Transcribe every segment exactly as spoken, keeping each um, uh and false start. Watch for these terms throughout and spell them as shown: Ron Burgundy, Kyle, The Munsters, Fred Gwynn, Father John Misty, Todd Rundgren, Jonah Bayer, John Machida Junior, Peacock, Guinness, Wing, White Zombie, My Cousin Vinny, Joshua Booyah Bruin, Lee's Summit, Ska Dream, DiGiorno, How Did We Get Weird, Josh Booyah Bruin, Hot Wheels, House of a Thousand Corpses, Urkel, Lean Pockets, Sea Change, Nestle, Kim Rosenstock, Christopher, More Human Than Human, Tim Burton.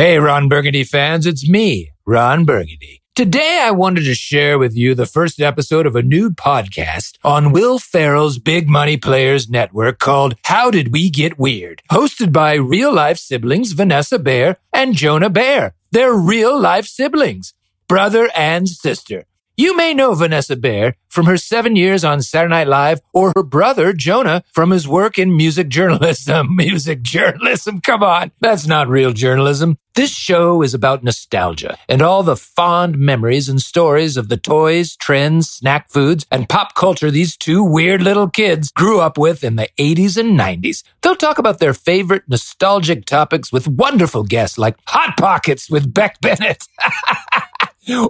Hey, Ron Burgundy fans, it's me, Ron Burgundy. Today, I wanted to share with you the first episode of a new podcast on Will Ferrell's Big Money Players Network called How Did We Get Weird? Hosted by real-life siblings Vanessa Bayer and Jonah Bayer. They're real-life siblings, brother and sister. You may know Vanessa Bayer from her seven years on Saturday Night Live or her brother, Jonah, from his work in music journalism. Music journalism, come on. That's not real journalism. This show is about nostalgia and all the fond memories and stories of the toys, trends, snack foods, and pop culture these two weird little kids grew up with in the eighties and nineties. They'll talk about their favorite nostalgic topics with wonderful guests like Hot Pockets with Beck Bennett.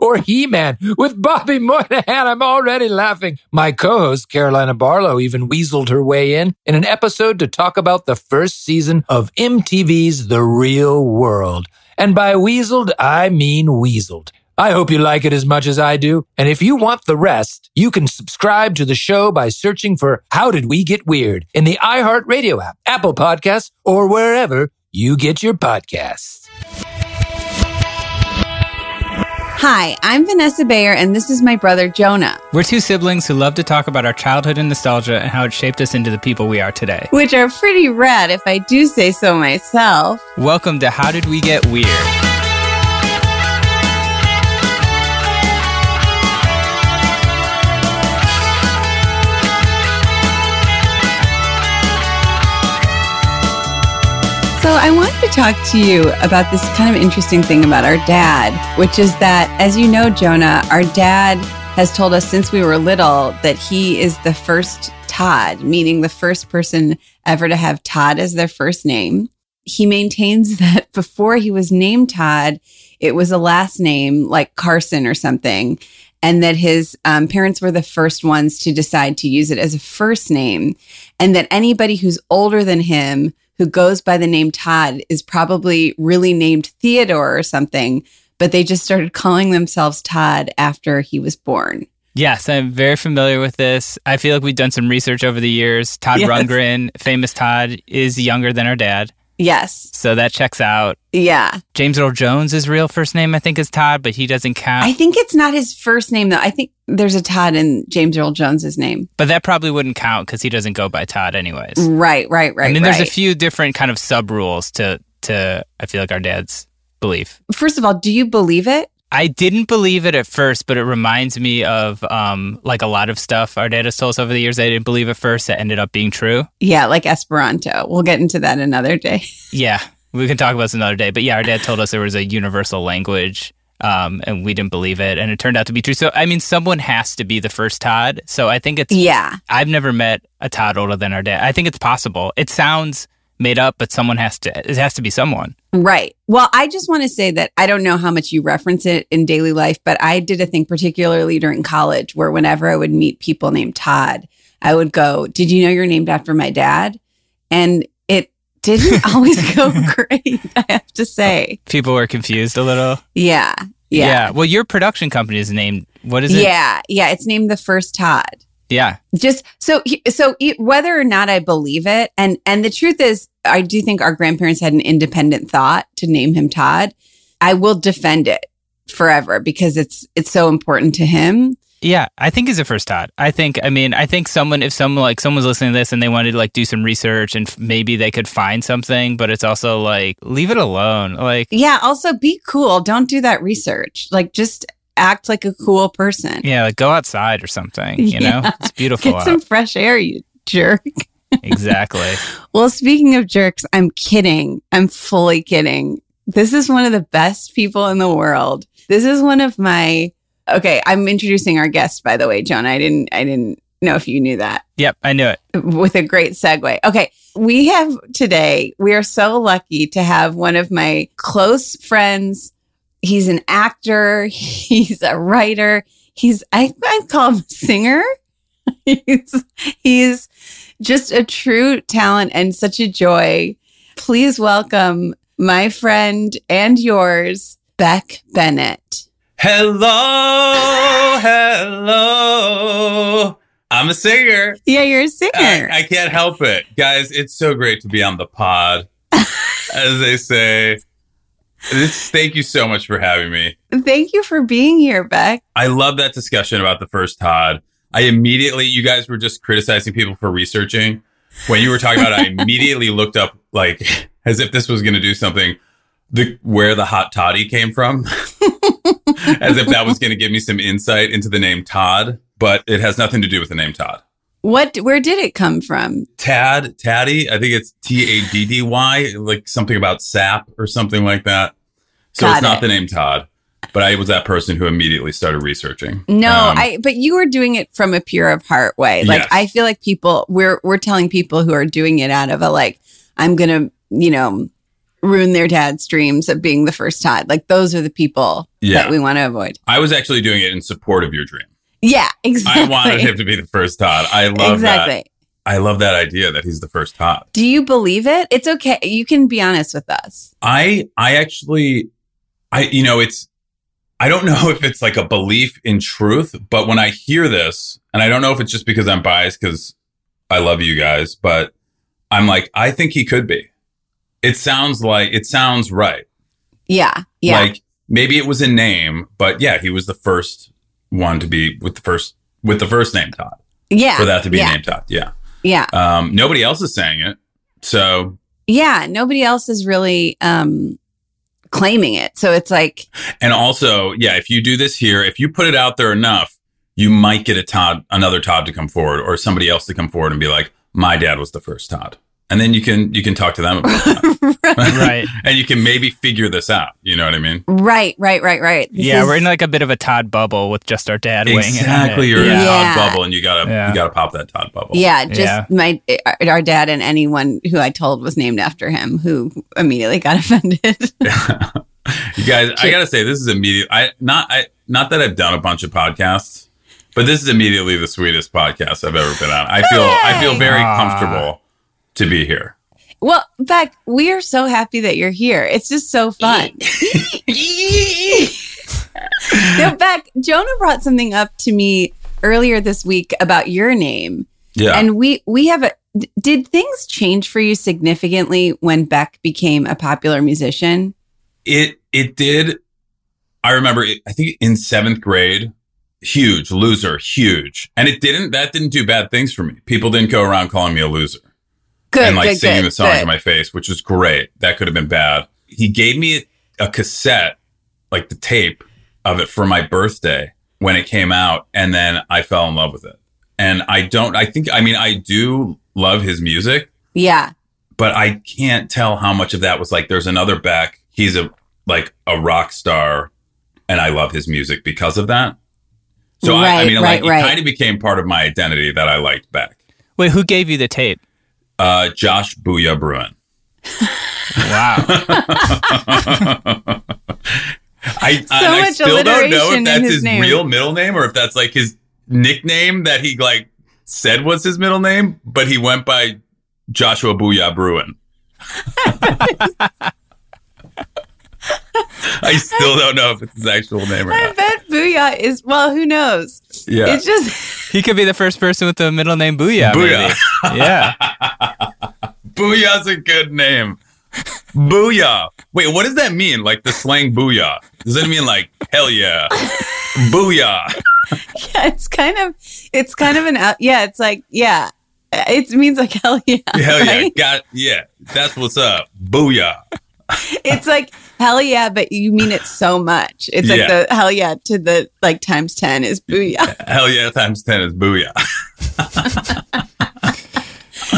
Or He-Man with Bobby Moynihan. I'm already laughing. My co-host, Carolina Barlow, even weaseled her way in in an episode to talk about the first season of M T V's The Real World. And by weaseled, I mean weaseled. I hope you like it as much as I do. And if you want the rest, you can subscribe to the show by searching for How Did We Get Weird in the iHeartRadio app, Apple Podcasts, or wherever you get your podcasts. Hi, I'm Vanessa Bayer, and this is my brother, Jonah. We're two siblings who love to talk about our childhood and nostalgia and how it shaped us into the people we are today. Which are pretty rad, if I do say so myself. Welcome to How Did We Get Weird? So I wanted to talk to you about this kind of interesting thing about our dad, which is that, as you know, Jonah, our dad has told us since we were little that he is the first Todd, meaning the first person ever to have Todd as their first name. He maintains that before he was named Todd, it was a last name like Carson or something, and that his um, parents were the first ones to decide to use it as a first name, and that anybody who's older than him who goes by the name Todd is probably really named Theodore or something, but they just started calling themselves Todd after he was born. Yes, I'm very familiar with this. I feel like we've done some research over the years. Todd yes. Rundgren, famous Todd, is younger than our dad. Yes. So that checks out. Yeah. James Earl Jones' real first name, I think, is Todd, but he doesn't count. I think it's not his first name, though. I think there's a Todd in James Earl Jones' name. But that probably wouldn't count because he doesn't go by Todd anyways. Right, right, right, I mean, right. There's a few different kind of sub-rules to, to, I feel like, our dad's belief. First of all, do you believe it? I didn't believe it at first, but it reminds me of, um, like, a lot of stuff our dad has told us over the years that I didn't believe at first that ended up being true. Yeah, like Esperanto. We'll get into that another day. Yeah, we can talk about this another day. But yeah, our dad told us there was a universal language, um, and we didn't believe it, and it turned out to be true. So, I mean, someone has to be the first Todd. So I think it's... Yeah. I've never met a Todd older than our dad. I think it's possible. It sounds... made up, but someone has to, it has to be someone. Right. Well, I just want to say that I don't know how much you reference it in daily life, but I did a thing particularly during college where whenever I would meet people named Todd, I would go, did you know you're named after my dad? And it didn't always go great, I have to say. People were confused a little. Yeah, yeah. Yeah. Well, your production company is named, what is it? Yeah. Yeah. It's named The First Todd. Yeah. Just so so whether or not I believe it, and and the truth is, I do think our grandparents had an independent thought to name him Todd. I will defend it forever because it's it's so important to him. Yeah, I think he's the first Todd. I think, I mean, I think someone, if someone like someone's listening to this and they wanted to like do some research and f- maybe they could find something, but it's also like, leave it alone. Like, yeah, also be cool. Don't do that research. Like, just act like a cool person. Yeah, like go outside or something, you yeah. know? It's beautiful. Get out. Some fresh air, you jerk. Exactly. Well, speaking of jerks, I'm kidding. I'm fully kidding. This is one of the best people in the world. This is one of my... Okay, I'm introducing our guest, by the way, Jonah. I didn't, I didn't know if you knew that. Yep, I knew it. With a great segue. Okay, we have today... We are so lucky to have one of my close friends... He's an actor. He's a writer. He's, I, I'd call him a singer. he's, he's just a true talent and such a joy. Please welcome my friend and yours, Beck Bennett. Hello. Hello. I'm a singer. Yeah, you're a singer. I, I can't help it. Guys, it's so great to be on the pod, as they say. This, thank you so much for having me. Thank you for being here, Beck. I love that discussion about the first Todd. I immediately, you guys were just criticizing people for researching. When you were talking about it, I immediately looked up, like, as if this was going to do something, the where the hot toddy came from. As if that was going to give me some insight into the name Todd, but it has nothing to do with the name Todd. What? Where did it come from? Tad, Taddy. I think it's T A D D Y, like something about sap or something like that. So Got it's not it. the name Todd, but I was that person who immediately started researching. No, um, I. But you were doing it from a pure of heart way. Like yes. I feel like people, we're we're telling people who are doing it out of a like, I'm gonna, you know, ruin their dad's dreams of being the first Todd. Like those are the people yeah. that we want to avoid. I was actually doing it in support of your dream. Yeah, exactly. I wanted him to be the first Todd. I love exactly. that. I love that idea that he's the first Todd. Do you believe it? It's okay. You can be honest with us. I I actually, I you know, it's, I don't know if it's like a belief in truth, but when I hear this, and I don't know if it's just because I'm biased because I love you guys, but I'm like, I think he could be. It sounds like, it sounds right. Yeah, yeah. Like maybe it was a name, but yeah, he was the first one to be with the first with the first name Todd. Yeah. For that to be yeah. named Todd. Yeah. Yeah. Um, nobody else is saying it. So yeah, nobody else is really um claiming it. So it's like, and also, yeah, if you do this here, if you put it out there enough, you might get a Todd, another Todd to come forward or somebody else to come forward and be like, my dad was the first Todd. And then you can you can talk to them about that. Right. Right. And you can maybe figure this out. You know what I mean? Right, right, right, right. This yeah, is... we're in like a bit of a Todd bubble with just our dad exactly, wing. Exactly. You're yeah. a Todd bubble and you gotta yeah. you gotta pop that Todd bubble. Yeah, just yeah. my our dad and anyone who I told was named after him who immediately got offended. Yeah. You guys, I gotta say, this is immediate I not I not that I've done a bunch of podcasts, but this is immediately the sweetest podcast I've ever been on. I feel hey! I feel very Aww. comfortable to be here. Well, Beck, we are so happy that you're here. It's just so fun. Now, Beck, Jonah brought something up to me earlier this week about your name. Yeah. And we we have a, did things change for you significantly when Beck became a popular musician? It it did. I remember it, I think in seventh grade, huge loser, huge. And it didn't that didn't do bad things for me. People didn't go around calling me a loser. Good, and like good, singing good, the songs good. in my face, which was great. That could have been bad. He gave me a, a cassette, like the tape of it for my birthday when it came out. And then I fell in love with it. And I don't, I think, I mean, I do love his music. Yeah. But I can't tell how much of that was like, there's another Beck. He's a like a rock star. And I love his music because of that. So right, I, I mean, right, like right. it kind of became part of my identity that I liked Beck. Wait, who gave you the tape? Uh, Josh Booyah Bruin. Wow. I, so I, I still don't know if that's his, his real middle name or if that's like his nickname that he like said was his middle name, but he went by Joshua Booyah Bruin. I still don't know if it's his actual name or I not. I bet Booyah is, well, who knows? Yeah. It's just... He could be the first person with the middle name Booyah. Booyah. Maybe. Yeah. Booyah's a good name. Booyah. Wait, what does that mean? Like the slang Booyah? Does it mean like, hell yeah? Booyah. Yeah, it's kind of, it's kind of an, yeah, it's like, yeah. It means like, hell yeah. Hell right? yeah. Got, yeah. That's what's up. Booyah. It's like, hell yeah, but you mean it so much. It's yeah. like the hell yeah to the like times ten is booyah. Hell yeah times ten is booyah.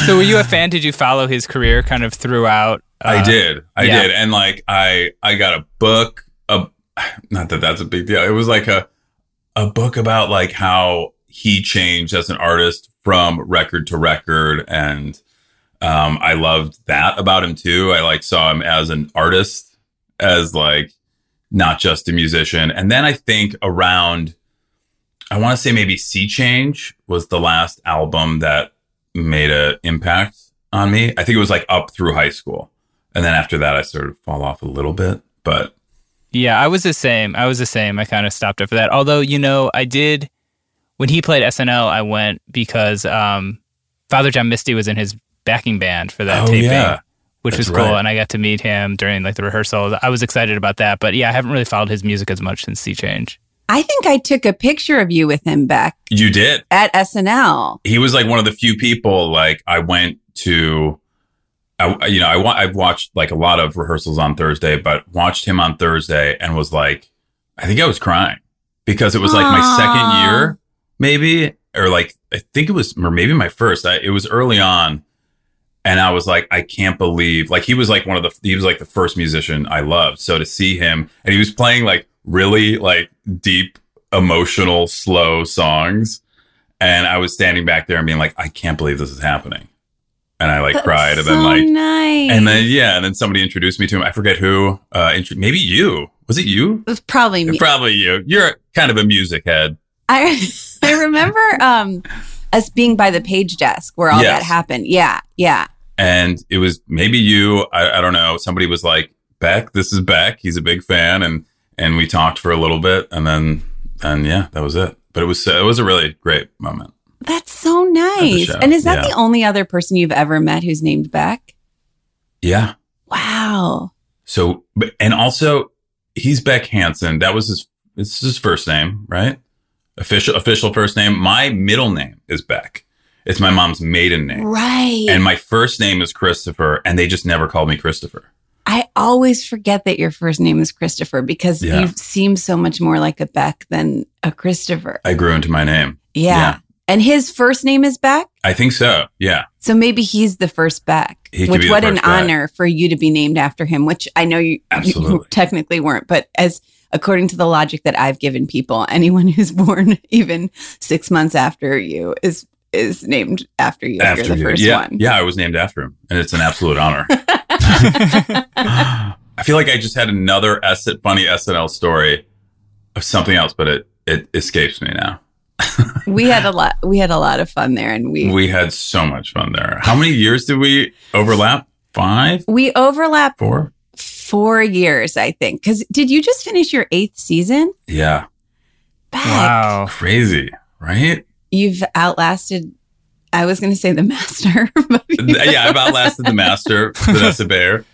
So were you a fan? Did you follow his career kind of throughout? Uh, I did. I yeah. did. And like I I got a book, a, not that that's a big deal. It was like a a book about like how he changed as an artist from record to record. And um, I loved that about him too. I like saw him as an artist. As like not just a musician. And then I think around, I want to say maybe Sea Change was the last album that made an impact on me. I think it was like up through high school. And then after that, I sort of fall off a little bit, but. Yeah, I was the same. I was the same. I kind of stopped after that. Although, you know, I did, when he played S N L, I went because um, Father John Misty was in his backing band for that oh, taping. Yeah. which That's was cool. Right. And I got to meet him during like the rehearsals. I was excited about that. But yeah, I haven't really followed his music as much since Sea Change. I think I took a picture of you with him, Beck. You did? At S N L. He was like one of the few people, like I went to, I, you know, I wa- I've watched like a lot of rehearsals on Thursday, but watched him on Thursday and was like, I think I was crying because it was like Aww. my second year maybe, or like, I think it was, or maybe my first, I, it was early on. And I was like, I can't believe, like, he was like one of the, he was like the first musician I loved. So to see him, and he was playing like really like deep, emotional, slow songs. And I was standing back there and being like, I can't believe this is happening. And I like That's cried. And so then like, nice. and then, yeah. And then somebody introduced me to him. I forget who, uh, int- maybe you, was it you? It was probably me. Probably you. You're kind of a music head. I, I remember, um, us being by the page desk where all yes. that happened. Yeah. Yeah. And it was maybe you, I, I don't know. Somebody was like, Beck, this is Beck. He's a big fan. And, and we talked for a little bit and then, and yeah, that was it. But it was, it was a really great moment. That's so nice. And is that yeah. the only other person you've ever met who's named Beck? Yeah. Wow. So, and also he's Beck Hansen. That was his, it's his first name, right? Official, official first name. My middle name is Beck. It's my mom's maiden name. Right. And my first name is Christopher, and they just never called me Christopher. I always forget that your first name is Christopher because yeah. you seem so much more like a Beck than a Christopher. I grew into my name. Yeah. yeah. And his first name is Beck? I think so. Yeah. So maybe he's the first Beck. He could be the first Beck. Which what an honor for you to be named after him, which I know you, you technically weren't, but as according to the logic that I've given people, anyone who's born even six months after you is is named after you. After you're the you. first yeah. one. Yeah, I was named after him, and it's an absolute honor. I feel like I just had another S- funny S N L story of something else, but it it escapes me now. we had a lot we had a lot of fun there and we we had so much fun there. How many years did we overlap? Five? We overlapped four four years, I think. Because did you just finish your eighth season? Yeah. Back. Wow. Crazy, right? You've outlasted I was gonna say the master. yeah, I've outlasted the master, Vanessa Bayer.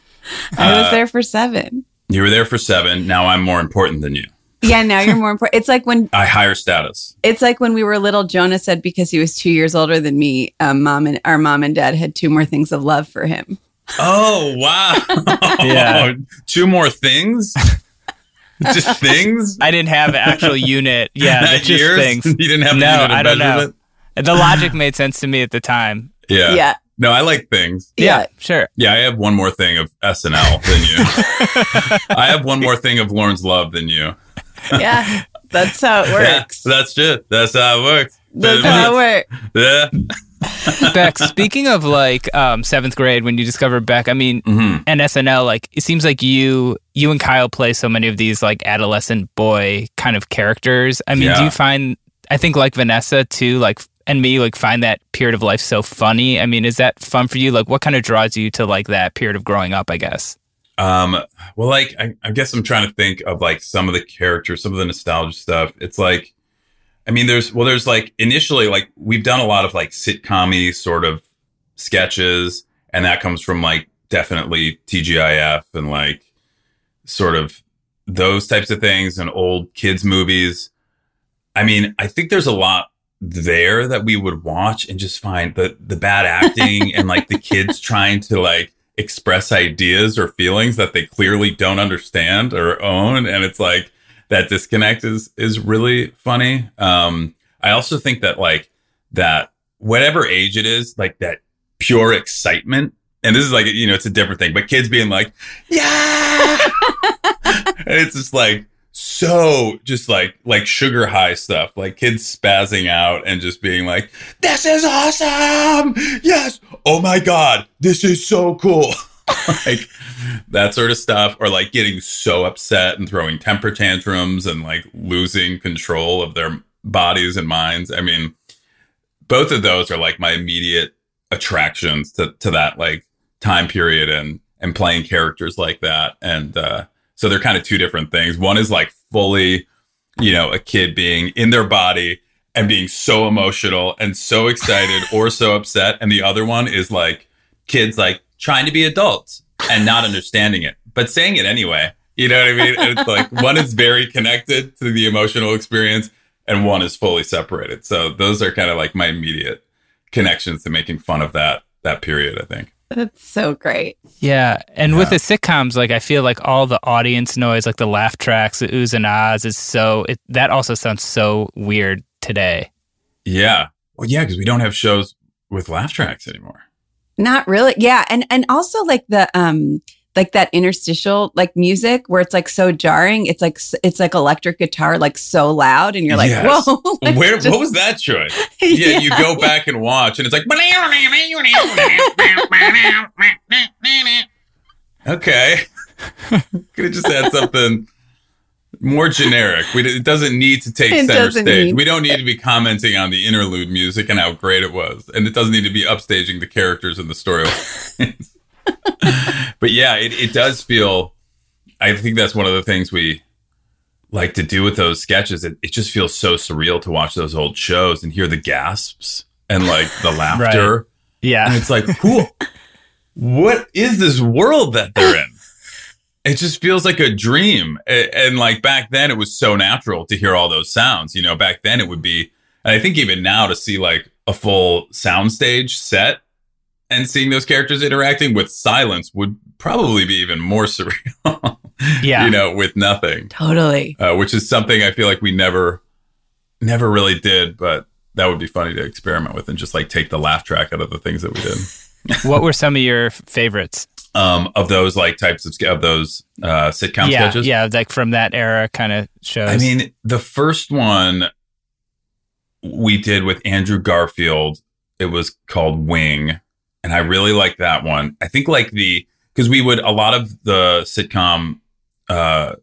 I was uh, there for seven. You were there for seven. Now I'm more important than you. Yeah, now you're more important. It's like when I higher status. It's like when we were little, Jonah said because he was two years older than me, um, mom and our mom and dad had two more things of love for him. Oh wow! yeah, two more things. Just things. I didn't have an actual unit. Yeah, that just years? Things. You didn't have. No, a unit I don't know. It? The logic made sense to me at the time. Yeah. Yeah. No, I like things. Yeah, yeah, sure. Yeah, I have one more thing of S N L than you. I have one more thing of Lauren's love than you. yeah, that's how it works. Yeah, that's it. That's how it works. That's how it works. Yeah. Beck, speaking of like um, seventh grade, when you discovered Beck, I mean, mm-hmm. and S N L, like it seems like you, you and Kyle play so many of these like adolescent boy kind of characters. I mean, yeah. do you find? I think like Vanessa too, like and me, like find that period of life so funny. I mean, is that fun for you? Like, what kind of draws you to like that period of growing up? I guess. Um, well, like, I, I guess I'm trying to think of like some of the characters, some of the nostalgia stuff. It's like, I mean, there's, well, there's like initially, like we've done a lot of like sitcom-y sort of sketches and that comes from like definitely T G I F and like sort of those types of things and old kids movies. I mean, I think there's a lot there that we would watch and just find the, the bad acting and like the kids trying to like, express ideas or feelings that they clearly don't understand or own. And it's like that disconnect is, is really funny. Um, I also think that like that whatever age it is, like that pure excitement. And this is like, you know, it's a different thing, but kids being like, yeah, and it's just like, so just like, like sugar high stuff, like kids spazzing out and just being like, this is awesome. Yes. Oh my God. This is so cool. like that sort of stuff. Or like getting so upset and throwing temper tantrums and like losing control of their bodies and minds. I mean, both of those are like my immediate attractions to, to that like time period and, and playing characters like that. And, uh, so they're kind of two different things. One is like fully, you know, a kid being in their body and being so emotional and so excited or so upset. And the other one is like kids like, trying to be adults and not understanding it, but saying it anyway. You know what I mean? It's like one is very connected to the emotional experience and one is fully separated. So those are kind of like my immediate connections to making fun of that that period, I think. That's so great. Yeah. And yeah. with the sitcoms, like I feel like all the audience noise, like the laugh tracks, the oohs and ahs is so, it, that also sounds so weird today. Yeah. Well, yeah, because we don't have shows with laugh tracks anymore. Not really. Yeah. And, and also like the, um, like that interstitial like music where it's like so jarring. It's like, it's like electric guitar, like so loud. And you're like, yes. whoa. Where, just... What was that choice? Yeah, yeah. You go back and watch and it's like. Okay. Could have just had something more generic. We, it doesn't need to take it center stage. We don't need to be commenting on the interlude music and how great it was. And it doesn't need to be upstaging the characters in the story. But yeah, it, it does feel, I think that's one of the things we like to do with those sketches. It, it just feels so surreal to watch those old shows and hear the gasps and like the laughter. Right. Yeah. And it's like, who, what is this world that they're in? It just feels like a dream. And, and like back then it was so natural to hear all those sounds, you know, back then it would be, and I think even now to see like a full soundstage set and seeing those characters interacting with silence would probably be even more surreal. Yeah. You know, with nothing. Totally. Uh, which is something I feel like we never, never really did, but that would be funny to experiment with and just like take the laugh track out of the things that we did. What were some of your favorites? Um, of those like types of, of those uh, sitcom yeah, sketches? Yeah, like from that era kind of shows. I mean, the first one we did with Andrew Garfield, it was called Wing. And I really like that one. I think like the, because we would, a lot of the sitcom uh,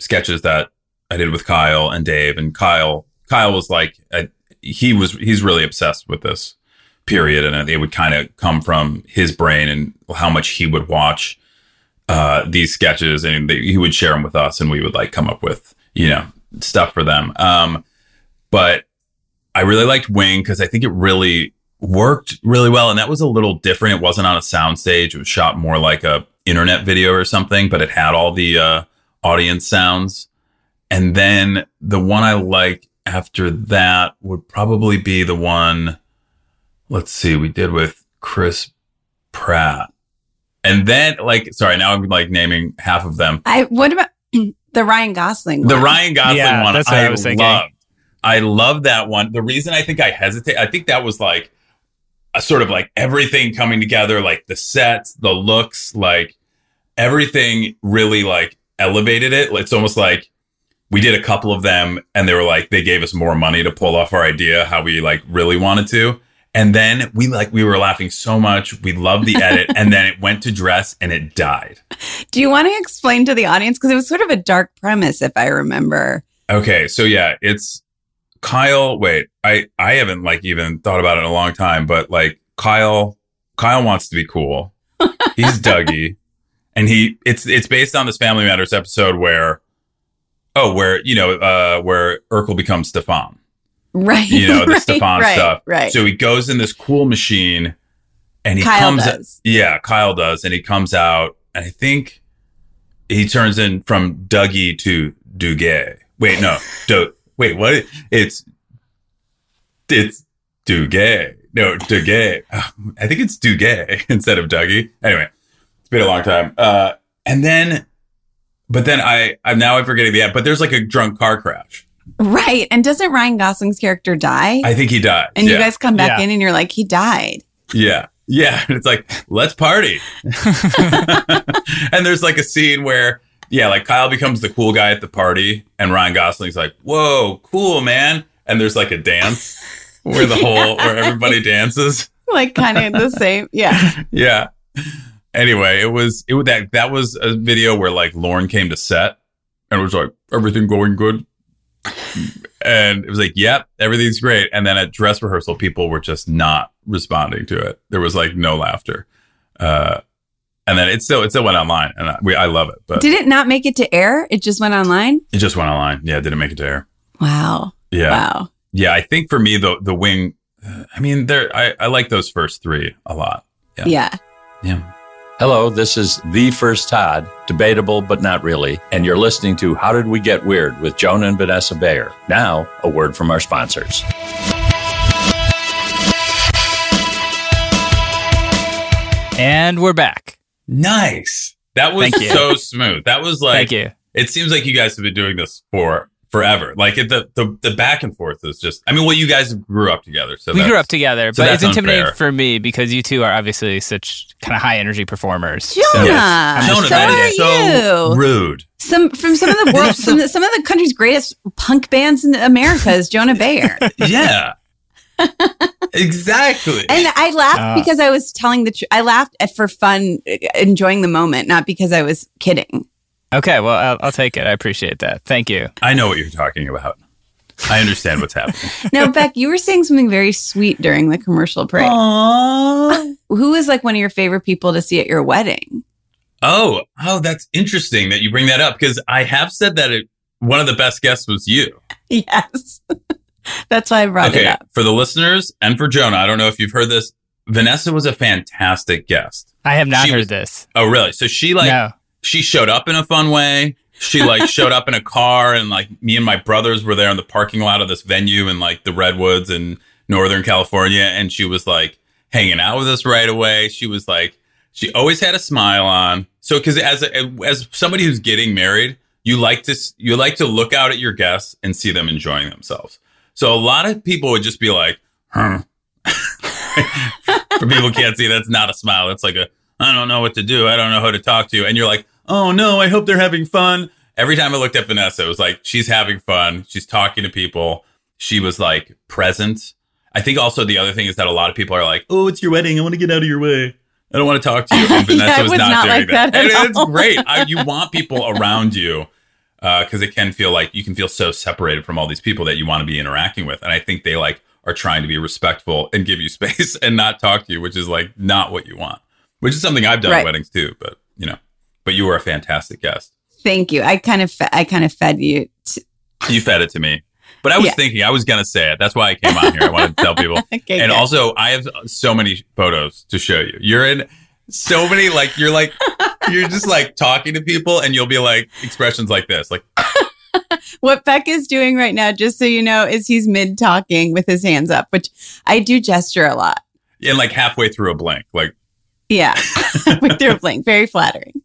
sketches that I did with Kyle and Dave, and Kyle, Kyle was like, I, he was, he's really obsessed with this period. And it would kind of come from his brain and how much he would watch uh, these sketches, and they, he would share them with us and we would like come up with, you know, stuff for them. Um, but I really liked Wing because I think it really worked really well. And that was a little different. It wasn't on a soundstage. It was shot more like a internet video or something, but it had all the uh, audience sounds. And then the one I like after that would probably be the one, let's see, we did with Chris Pratt. And then like, sorry, now I'm like naming half of them. I, what about the Ryan Gosling one? The Ryan Gosling yeah, one. That's what I, I was thinking. Loved. I love that one. The reason I think I hesitate, I think that was like, a sort of like everything coming together, like the sets, the looks, like everything really like elevated it. It's almost like we did a couple of them and they were like, they gave us more money to pull off our idea how we like really wanted to. And then we like, we were laughing so much. We loved the edit. And then it went to dress and it died. Do you want to explain to the audience? Because it was sort of a dark premise, if I remember. Okay. So yeah, it's, Kyle, wait, I, I haven't like even thought about it in a long time, but like Kyle, Kyle wants to be cool. He's Dougie, and he it's it's based on this Family Matters episode where, oh, where you know, uh, where Urkel becomes Stefan, right? You know the right, Stefan right, stuff, right? So he goes in this cool machine, and he Kyle comes, does. yeah, Kyle does, and he comes out, and I think he turns in from Dougie to Duguay. Wait, no, Dougie. Wait, what? It's it's Duguay. No, Duguay. Um, I think it's Duguay instead of Dougie. Anyway, it's been a long time. Uh, and then, but then I, I'm now I'm forgetting the end. But there's like a drunk car crash. Right. And doesn't Ryan Gosling's character die? I think he died. And yeah. you guys come back yeah. in and you're like, he died. Yeah. Yeah. And it's like, let's party. And there's like a scene where Yeah, like Kyle becomes the cool guy at the party, and Ryan Gosling's like, "Whoa, cool man!" And there's like a dance where the yeah. whole where everybody dances, like kind of the same. Yeah, yeah. Anyway, it was it that that was a video where like Lauren came to set and it was like everything going good, and it was like, "Yep, everything's great." And then at dress rehearsal, people were just not responding to it. There was like no laughter. Uh, And then it still it still went online, and I, we, I love it. But did it not make it to air? It just went online? It just went online. Yeah, it didn't make it to air. Wow. Yeah. Wow. Yeah, I think for me, the the Wing, I mean, I, I like those first three a lot. Yeah. Yeah. Yeah. Hello, this is The First Todd, debatable but not really, and you're listening to How Did We Get Weird with Jonah and Vanessa Bayer. Now, a word from our sponsors. And we're back. Nice. That was so smooth. That was like, Thank you. It seems like you guys have been doing this for forever. Like the, the, the back and forth is just, I mean, well, you guys grew up together. So we grew up together, so but it's intimidating unfair. For me because you two are obviously such kind of high energy performers. Jonah, so, yes. Jonah, so that is so rude. Some from some of the world, some, some of the country's greatest punk bands in America is Jonah Bayer. Yeah. Exactly. And I laughed uh, because I was telling the truth. I laughed for fun, enjoying the moment, not because I was kidding. Okay, well, I'll, I'll take it. I appreciate that. Thank you. I know what you're talking about. I understand what's happening. Now, Beck, you were saying something very sweet during the commercial break. Aww. Who is like one of your favorite people to see at your wedding? Oh, oh, that's interesting that you bring that up because I have said that it, one of the best guests was you. Yes. That's why I brought okay, it up. For the listeners and for Jonah, I don't know if you've heard this. Vanessa was a fantastic guest. I have not she heard was, this. Oh, really? So she like no. she showed up in a fun way. She like showed up in a car and like me and my brothers were there in the parking lot of this venue in like the Redwoods in Northern California. And she was like hanging out with us right away. She was like, she always had a smile on. So because as a, as somebody who's getting married, you like to you like to look out at your guests and see them enjoying themselves. So a lot of people would just be like, huh. For people who can't see, that's not a smile. That's like a, I don't know what to do. I don't know how to talk to you. And you're like, oh, no, I hope they're having fun. Every time I looked at Vanessa, it was like, she's having fun. She's talking to people. She was like present. I think also the other thing is that a lot of people are like, oh, it's your wedding. I want to get out of your way. I don't want to talk to you. And Vanessa yeah, was, was not, not doing like that. that and it's great. I, you want people around you. Because uh, it can feel like you can feel so separated from all these people that you want to be interacting with. And I think they like are trying to be respectful and give you space and not talk to you, which is like not what you want, which is something I've done right. at weddings, too. But, you know, but you were a fantastic guest. Thank you. I kind of fe- I kind of fed you. T- you fed it to me. But I was yeah. thinking I was going to say it. That's why I came on here. I wanted to tell people. Okay, and good. Also, I have so many photos to show you. You're in. So many, like, you're like, you're just like talking to people and you'll be like expressions like this. Like what Beck is doing right now, just so you know, is he's mid talking with his hands up, which I do gesture a lot. And like halfway through a blank, like. Yeah, through a blank. Very flattering.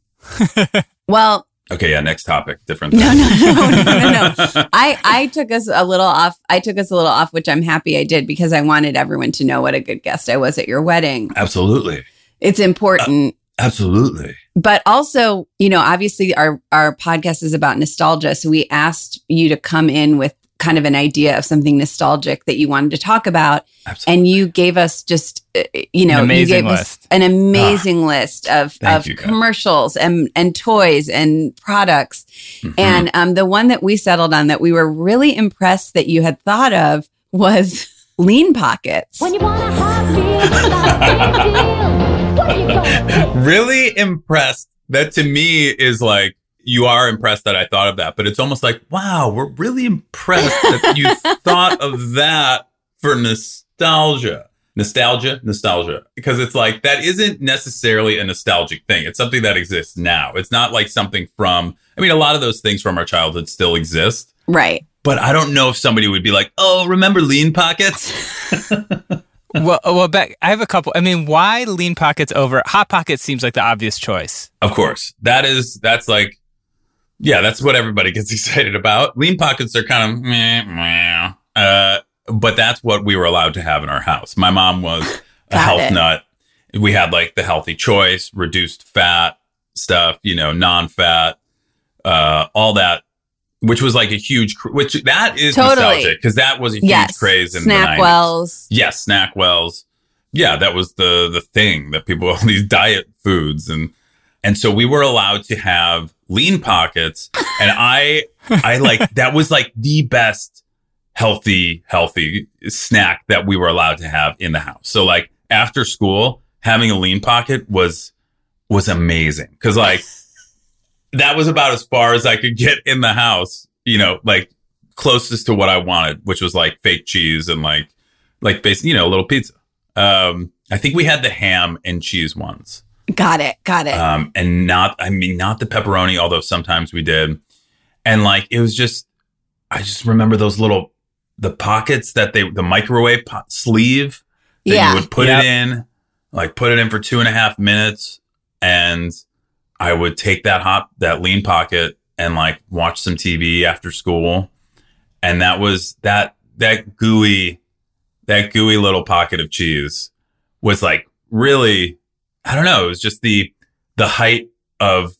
Well. Okay, yeah, next topic. Different. No, no, no, no, no, no. I, I took us a little off. I took us a little off, which I'm happy I did because I wanted everyone to know what a good guest I was at your wedding. Absolutely. It's important. Uh, absolutely. But also, you know, obviously our, our podcast is about nostalgia. So we asked you to come in with kind of an idea of something nostalgic that you wanted to talk about. Absolutely. And you gave us just, you know, an amazing you gave list, us an amazing ah, list of, of commercials and, and toys and products. Mm-hmm. And um, the one that we settled on that we were really impressed that you had thought of was Lean Pockets. When you want a hot deal, really impressed. That to me is like, you are impressed that I thought of that, but it's almost like, wow, we're really impressed that you thought of that for nostalgia. Nostalgia, nostalgia. Because it's like, that isn't necessarily a nostalgic thing. It's something that exists now. It's not like something from, I mean, a lot of those things from our childhood still exist. Right. But I don't know if somebody would be like, oh, remember Lean Pockets? Well, well, Beck, I have a couple. I mean, why Lean Pockets over Hot Pockets seems like the obvious choice. Of course. That is, that's like, yeah, that's what everybody gets excited about. Lean Pockets are kind of meh, meh. Uh, but that's what we were allowed to have in our house. My mom was a health it. nut. We had like the healthy choice, reduced fat stuff, you know, non-fat, uh, all that. Which was like a huge, which that is totally nostalgic because that was a huge yes. craze in snack the nineties. Wells. Yes, snack wells. Yeah, that was the the thing that people, all these diet foods. And and so we were allowed to have Lean Pockets. And I, I like, that was like the best healthy, healthy snack that we were allowed to have in the house. So like after school, having a Lean Pocket was, was amazing because like, that was about as far as I could get in the house, you know, like closest to what I wanted, which was like fake cheese and like, like basically, you know, a little pizza. Um, I think we had the ham and cheese ones. Got it. Got it. Um, and not, I mean, not the pepperoni, although sometimes we did. And like, it was just, I just remember those little, the pockets that they, the microwave pot sleeve that yeah. you would put yep. it in, like put it in for two and a half minutes. And I would take that hot, that lean pocket and like watch some T V after school. And that was that, that gooey, that gooey little pocket of cheese was like really, I don't know. It was just the, the height of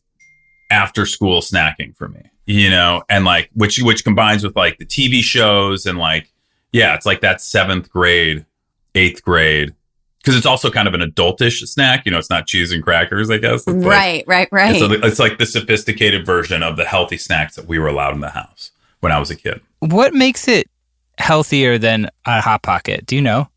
after school snacking for me, you know, and like, which, which combines with like the T V shows and like, yeah, it's like that seventh grade, eighth grade, because it's also kind of an adultish snack. You know, it's not cheese and crackers, I guess. It's right, like, right, right. It's, a, it's like the sophisticated version of the healthy snacks that we were allowed in the house when I was a kid. What makes it healthier than a Hot Pocket? Do you know?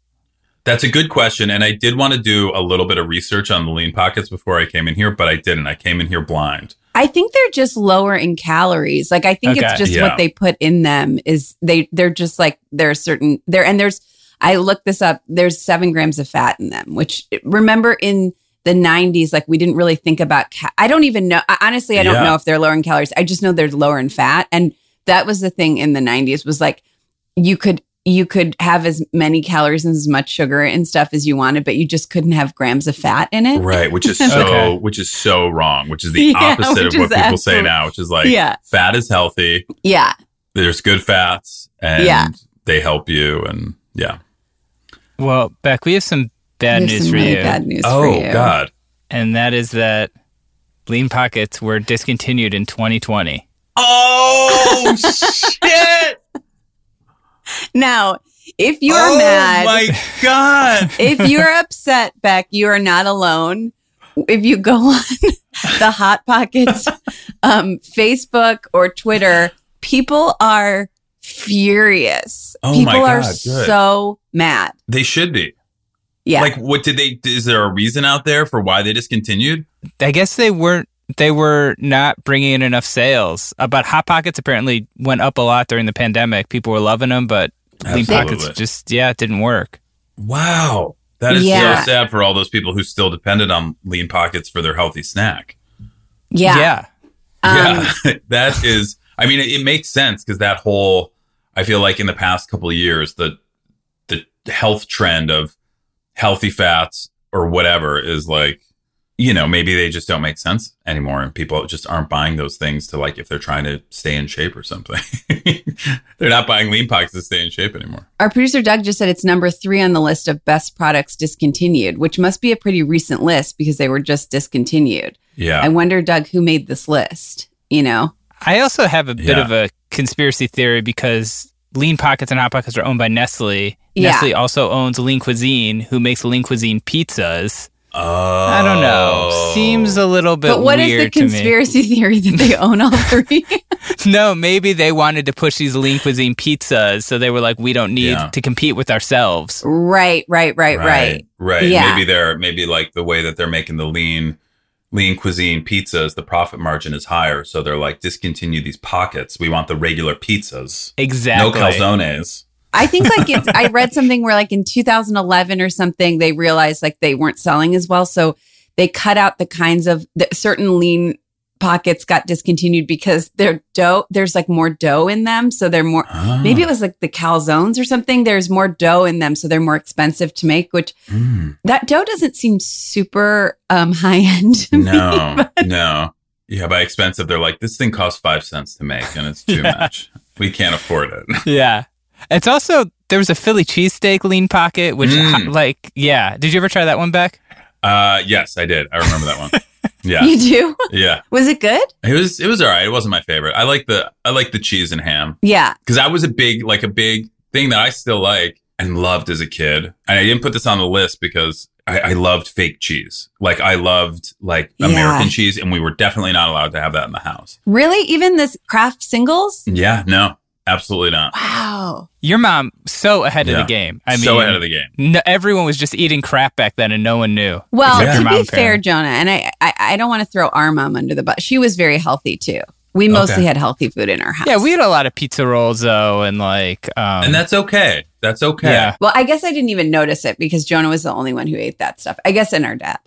That's a good question. And I did want to do a little bit of research on the lean pockets before I came in here, but I didn't. I came in here blind. I think they're just lower in calories. Like, I think okay. it's just yeah. what they put in them is they, they're just like, there are certain there. And there's, I looked this up, there's seven grams of fat in them, which remember in the nineties, like we didn't really think about, ca- I don't even know. I, honestly, I don't yeah. know if they're lower in calories. I just know they're lower in fat. And that was the thing in the nineties was like, you could, you could have as many calories and as much sugar and stuff as you wanted, but you just couldn't have grams of fat in it. Right. Which is so, okay. which is so wrong, which is the yeah, opposite of what people absolute. say now, which is like yeah. fat is healthy. Yeah. There's good fats and yeah. they help you. And yeah. Well, Beck, we have some bad have news some for really you. Bad news oh, for you. God. And that is that Lean Pockets were discontinued in twenty twenty. Oh, shit. Now, if you're oh mad, oh my God, if you're upset, Beck, you are not alone. If you go on the Hot Pockets, um, Facebook or Twitter, people are furious. Oh people my God, are good. So mad. They should be. Yeah. Like, what did they? Is there a reason out there for why they discontinued? I guess they weren't. They were not bringing in enough sales. Uh, but Hot Pockets apparently went up a lot during the pandemic. People were loving them, but Lean Pockets just, yeah, it didn't work. Wow. That is yeah. so sad for all those people who still depended on Lean Pockets for their healthy snack. Yeah. Yeah. Um, yeah. That is, I mean, it, it makes sense because that whole, I feel like in the past couple of years, the the health trend of healthy fats or whatever is like, you know, maybe they just don't make sense anymore and people just aren't buying those things to like, if they're trying to stay in shape or something, they're not buying Lean Pockets to stay in shape anymore. Our producer, Doug, just said it's number three on the list of best products discontinued, which must be a pretty recent list because they were just discontinued. Yeah. I wonder, Doug, who made this list, you know? I also have a bit yeah. of a conspiracy theory because Lean Pockets and Hot Pockets are owned by Nestle. Yeah. Nestle also owns Lean Cuisine, who makes Lean Cuisine pizzas. Oh. I don't know. Seems a little bit weird. But what weird is the conspiracy theory that they own all three? No, maybe they wanted to push these Lean Cuisine pizzas, so they were like, we don't need yeah. to compete with ourselves. Right, right, right, right. Right. right. Yeah. Maybe they're maybe like the way that they're making the lean lean cuisine pizzas, the profit margin is higher. So they're like, discontinue these pockets. We want the regular pizzas. Exactly. No calzones. I think like it's, I read something where like in two thousand eleven or something, they realized like they weren't selling as well. So they cut out the kinds of the, certain Lean Pockets got discontinued because their dough, there's like more dough in them. So they're more, oh. maybe it was like the calzones or something. There's more dough in them. So they're more expensive to make, which mm. that dough doesn't seem super um, high end to no, me. But. No. Yeah, by expensive, they're like, this thing costs five cents to make and it's too yeah. much. We can't afford it. Yeah. It's also, there was a Philly cheesesteak Lean Pocket, which mm. like, yeah. Did you ever try that one, Beck? Uh, yes, I did. I remember that one. Yeah. You do? Yeah. Was it good? It was, it was all right. It wasn't my favorite. I like the, I like the cheese and ham. Yeah. Cause I was a big, like a big thing that I still like and loved as a kid. And I didn't put this on the list because I, I loved fake cheese. Like I loved like American yeah. cheese and we were definitely not allowed to have that in the house. Really? Even this Kraft singles? Yeah. No. Absolutely not. Wow. Your mom, so ahead yeah. of the game. I mean, so ahead of the game. No, everyone was just eating crap back then and no one knew. Well, yeah. to be fair, parent. Jonah, and I, I, I don't want to throw our mom under the bus. She was very healthy too. We mostly okay. had healthy food in our house. Yeah, we had a lot of pizza rolls though and like... Um, and that's okay. That's okay. Yeah. Well, I guess I didn't even notice it because Jonah was the only one who ate that stuff. I guess and our dad.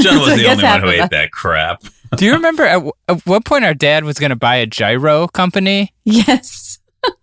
Jonah was the only one who ate that crap. Do you remember at, w- at what point our dad was going to buy a gyro company? Yes.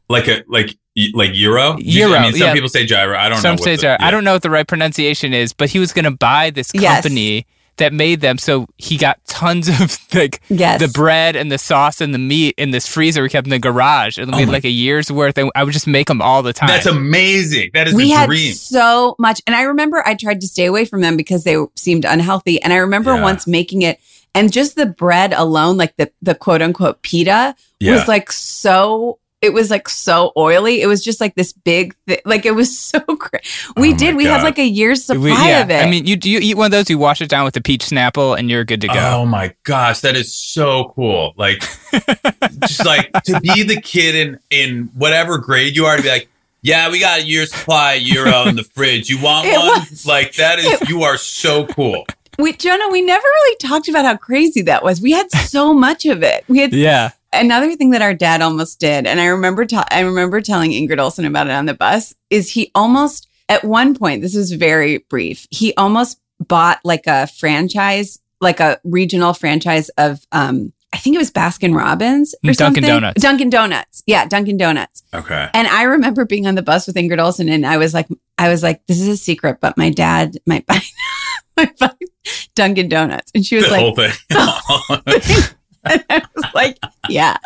Like a like like euro? Euro. I mean, some yeah. people say gyro. I don't some know. Some say gyro. Yeah. I don't know what the right pronunciation is, but he was going to buy this company yes. that made them. So he got tons of like yes. the bread and the sauce and the meat in this freezer we kept in the garage, and we oh had my. like a year's worth. And I would just make them all the time. That's amazing. That is we a dream. We had so much, and I remember I tried to stay away from them because they seemed unhealthy. And I remember yeah. once making it. And just the bread alone, like the, the quote unquote pita yeah. was like so, it was like so oily. It was just like this big, thi- like it was so great. We oh did, we God. had like a year's supply we, yeah. of it. I mean, you you eat one of those, you wash it down with a peach Snapple and you're good to go. Oh my gosh, that is so cool. Like, just like to be the kid in, in whatever grade you are to be like, yeah, we got a year's supply of euro in the fridge. You want it one? Was. Like that is, it, you are so cool. We, Jonah, we never really talked about how crazy that was. We had so much of it. We had yeah. another thing that our dad almost did, and I remember ta- I remember telling Ingrid Olson about it on the bus, is he almost, at one point, this was very brief, he almost bought like a franchise, like a regional franchise of, um, I think it was Baskin Robbins or Dunkin' something. Dunkin' Donuts. Dunkin' Donuts. Yeah, Dunkin' Donuts. Okay. And I remember being on the bus with Ingrid Olson, and I was like, I was like, this is a secret, but my dad might buy Dunkin' Donuts. And she was the like, whole thing. The whole thing. And I was like, yeah.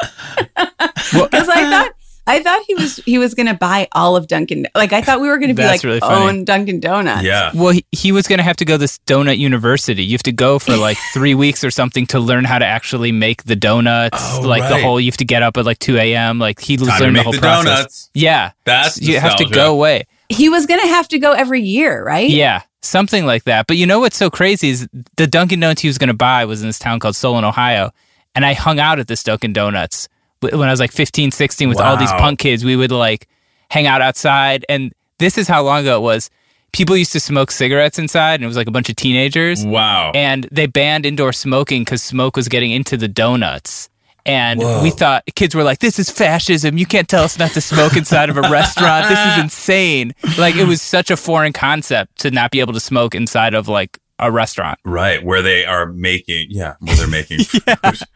Because I thought I thought he was he was gonna buy all of Dunkin'. Like I thought we were gonna be That's like really own Dunkin' Donuts. Yeah. Well, he, he was gonna have to go to this donut university. You have to go for like three weeks or something to learn how to actually make the donuts. Oh, like right. the whole you have to get up at like two a.m. Like he Time learned the whole the process. Donuts. Yeah. That's you nostalgia. Have to go away. He was gonna have to go every year, right? Yeah. Something like that. But you know what's so crazy is the Dunkin' Donuts he was going to buy was in this town called Solon, Ohio. And I hung out at this Dunkin' Donuts when I was like fifteen, sixteen with wow. all these punk kids. We would like hang out outside. And this is how long ago it was. People used to smoke cigarettes inside, and it was like a bunch of teenagers. Wow. And they banned indoor smoking because smoke was getting into the donuts. And Whoa. we thought, kids were like, this is fascism. You can't tell us not to smoke inside of a restaurant. This is insane. Like, it was such a foreign concept to not be able to smoke inside of, like, a restaurant. Right, where they are making, yeah, where they're making yeah. food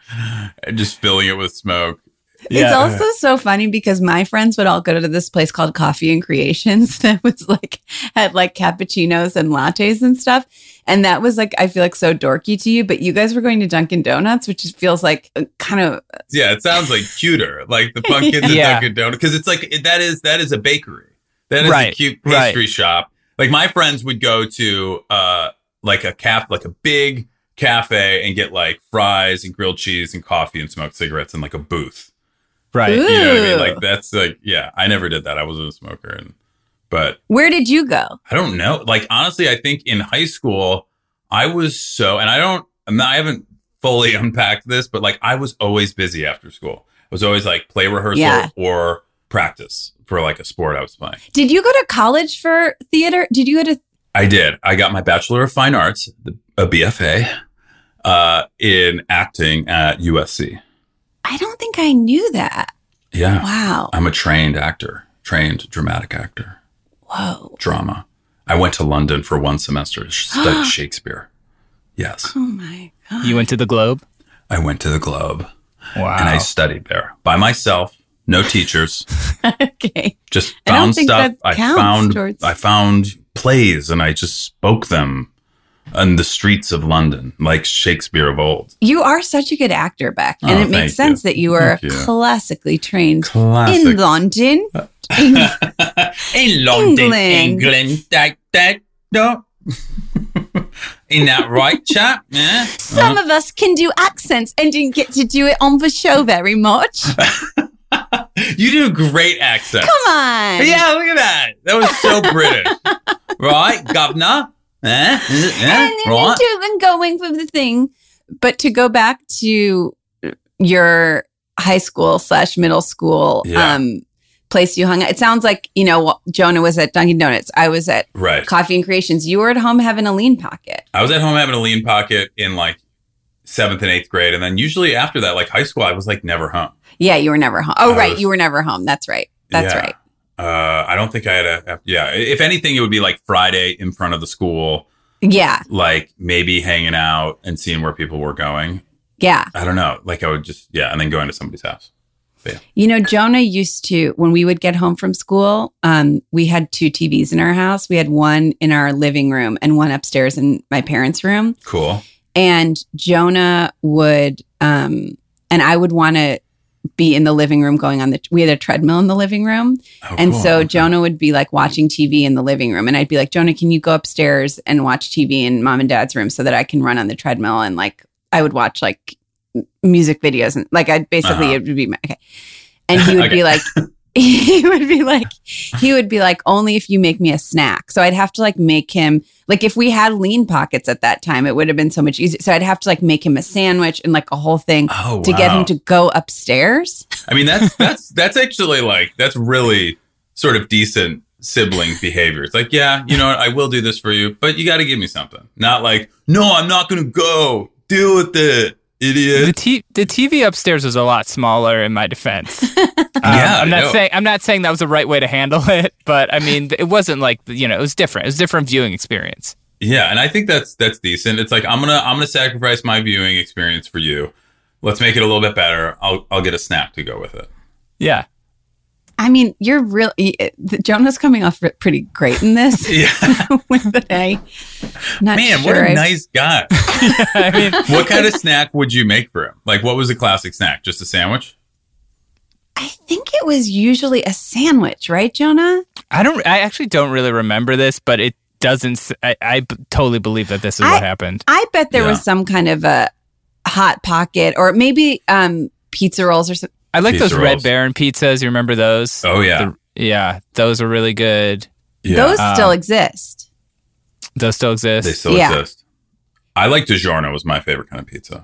and just filling it with smoke. Yeah. It's also so funny because my friends would all go to this place called Coffee and Creations that was, like, had, like, cappuccinos and lattes and stuff. And that was like, I feel like so dorky to you, but you guys were going to Dunkin' Donuts, which just feels like kind of. Yeah, it sounds like cuter, like the pumpkins yeah. and yeah. Dunkin' Donuts, because it's like that is that is a bakery, that is right. a cute pastry right. shop. Like my friends would go to uh, like a caf, like a big cafe, and get like fries and grilled cheese and coffee and smoked cigarettes and like a booth, right? Ooh. You know what I mean? Like that's like yeah, I never did that. I wasn't a smoker and. But where did you go? I don't know. Like, honestly, I think in high school, I was so, and I don't, I'm not, I haven't fully unpacked this, but like, I was always busy after school. I was always like play rehearsal yeah. or practice for like a sport I was playing. Did you go to college for theater? Did you go to? I did. I got my Bachelor of Fine Arts, a B F A, uh, in acting at U S C. I don't think I knew that. Yeah. Wow. I'm a trained actor, trained dramatic actor. Whoa. Drama. I went to London for one semester to study Shakespeare. Yes. Oh my God. You went to the Globe? I went to the Globe. Wow. And I studied there by myself, no teachers. Okay. Just found I stuff. I found towards... I found plays and I just spoke them on the streets of London, like Shakespeare of old. You are such a good actor, Beck. And oh, it makes sense you. that you are you. classically trained Classic. in London. Uh, In, in London, England, like that, no. In that right, chap? Yeah. Some uh. of us can do accents and didn't get to do it on the show very much. You do great accents. Come on. Yeah, look at that. That was so British. Right, governor? Yeah, yeah, and then right. you do, and going for the thing. But to go back to your high school slash middle school, yeah. um, place you hung out. It sounds like, you know, Jonah was at Dunkin' Donuts. I was at right. Coffee and Creations. You were at home having a lean pocket. I was at home having a lean pocket in like seventh and eighth grade. And then usually after that, like high school, I was like never home. Yeah, you were never home. Oh, I right. Was, you were never home. That's right. That's yeah. right. Uh, I don't think I had a, yeah. If anything, it would be like Friday in front of the school Yeah. Like maybe hanging out and seeing where people were going. Yeah. I don't know. Like I would just, yeah. And then going to somebody's house. Yeah. You know, Jonah used to, when we would get home from school, um, we had two T Vs in our house. We had one in our living room and one upstairs in my parents' room. Cool. And Jonah would, um, and I would want to be in the living room going on the, we had a treadmill in the living room. Oh, and cool. So okay. Jonah would be like watching T V in the living room. And I'd be like, Jonah, can you go upstairs and watch T V in mom and dad's room so that I can run on the treadmill? And like, I would watch like music videos and like, I'd basically, uh-huh. it would be my, okay. And he would okay. be like, he would be like, he would be like, only if you make me a snack. So I'd have to like make him, like if we had lean pockets at that time, it would have been so much easier. So I'd have to like make him a sandwich and like a whole thing oh, to wow. get him to go upstairs. I mean, that's, that's, that's actually like, that's really sort of decent sibling behavior. It's like, yeah, you know what? I will do this for you, but you got to give me something. Not like, no, I'm not going to go deal with it. Idiot. The, t- the T V upstairs was a lot smaller. In my defense, um, yeah, I'm not saying I'm not saying that was the right way to handle it, but I mean, it wasn't like you know, it was different. It was a different viewing experience. Yeah, and I think that's that's decent. It's like I'm gonna I'm gonna sacrifice my viewing experience for you. Let's make it a little bit better. I'll I'll get a snack to go with it. Yeah, I mean, you're real. Jonah's coming off pretty great in this. Yeah, with the day. Not Man, sure what a I've... nice guy. Yeah, I mean, what kind of snack would you make for him? Like, what was the classic snack? Just a sandwich? I think it was usually a sandwich, right, Jonah? I don't. I actually don't really remember this, but it doesn't. I, I b- totally believe that this is I, what happened. I bet there yeah. was some kind of a hot pocket, or maybe um, pizza rolls or something. I like pizza those rolls. Red Baron pizzas. You remember those? Oh, yeah. The, yeah. Those are really good. Yeah. Those um, still exist. Those still exist? They still yeah. exist. I like DiGiorno was my favorite kind of pizza.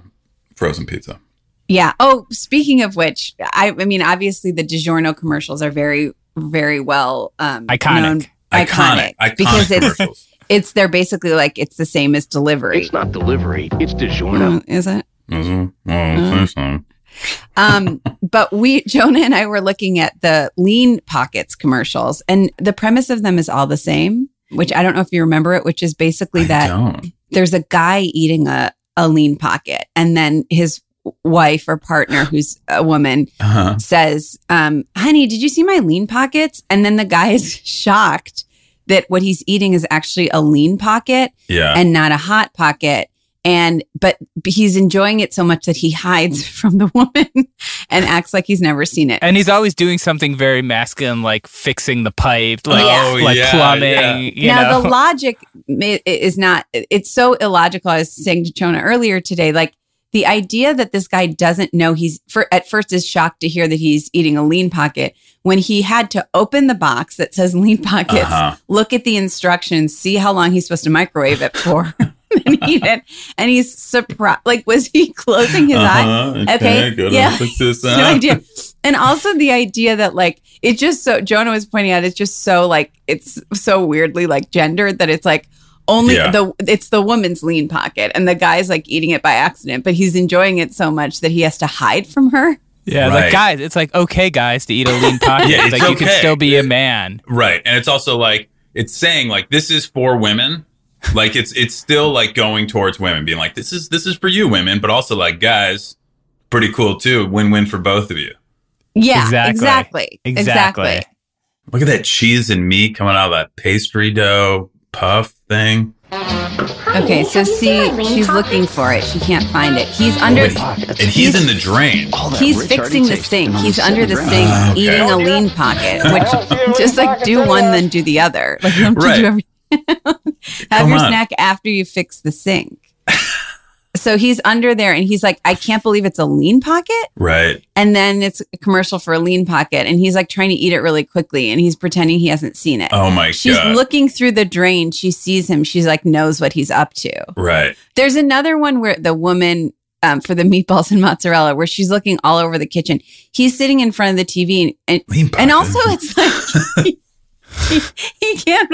Frozen pizza. Yeah. Oh, speaking of which, I, I mean, obviously the DiGiorno commercials are very, very well um, iconic. known. Iconic. Iconic. Iconic because it's, it's, they're basically like, it's the same as delivery. It's not delivery. It's DiGiorno. Mm, is it? Is it? Oh, uh, so um, but we, Jonah and I were looking at the Lean Pockets commercials, and the premise of them is all the same, which I don't know if you remember it, which is basically I that don't. There's a guy eating a, a Lean Pocket, and then his wife or partner, who's a woman, uh-huh. says, um, honey, did you see my Lean Pockets? And then the guy is shocked that what he's eating is actually a Lean Pocket yeah. and not a Hot Pocket. And, but he's enjoying it so much that he hides from the woman and acts like he's never seen it. And he's always doing something very masculine, like fixing the pipe, like, oh, like yeah, plumbing. Yeah. Now, know? The logic is not, it's so illogical. I was saying to Jonah earlier today, like the idea that this guy doesn't know he's, for, at first is shocked to hear that he's eating a Lean Pocket when he had to open the box that says Lean Pockets, uh-huh. look at the instructions, see how long he's supposed to microwave it for. And, he did, and he's surprised. Like, was he closing his uh-huh, eye? Okay, okay yeah, this no idea. And also the idea that like it's just so Jonah was pointing out it's just so like it's so weirdly like gendered that it's like only yeah. the it's the woman's Lean Pocket and the guy's like eating it by accident, but he's enjoying it so much that he has to hide from her. Yeah, right. Like guys, it's like okay, guys, to eat a Lean Pocket. Yeah, it's like okay. You can still be a man, right? And it's also like it's saying like this is for women. Like it's it's still like going towards women, being like this is this is for you women, but also like guys, pretty cool too. Win win for both of you. Yeah, exactly, exactly, exactly. Look at that cheese and meat coming out of that pastry dough puff thing. Okay, so see, she's looking for it. She can't find it. He's under, and he's in the drain. He's fixing the sink. He's under the sink uh, okay. eating a Lean Pocket, which just like do one then do the other. Like don't right. do everything. Have Come your on. Snack after you fix the sink. So he's under there and he's like, I can't believe it's a Lean Pocket. Right. And then it's a commercial for a Lean Pocket and he's like trying to eat it really quickly and he's pretending he hasn't seen it. Oh my She's God. She's looking through the drain. She sees him. She's like knows what he's up to. Right. There's another one where the woman um, for the meatballs and mozzarella where she's looking all over the kitchen. He's sitting in front of the T V and, and, and also it's like... He, he can't.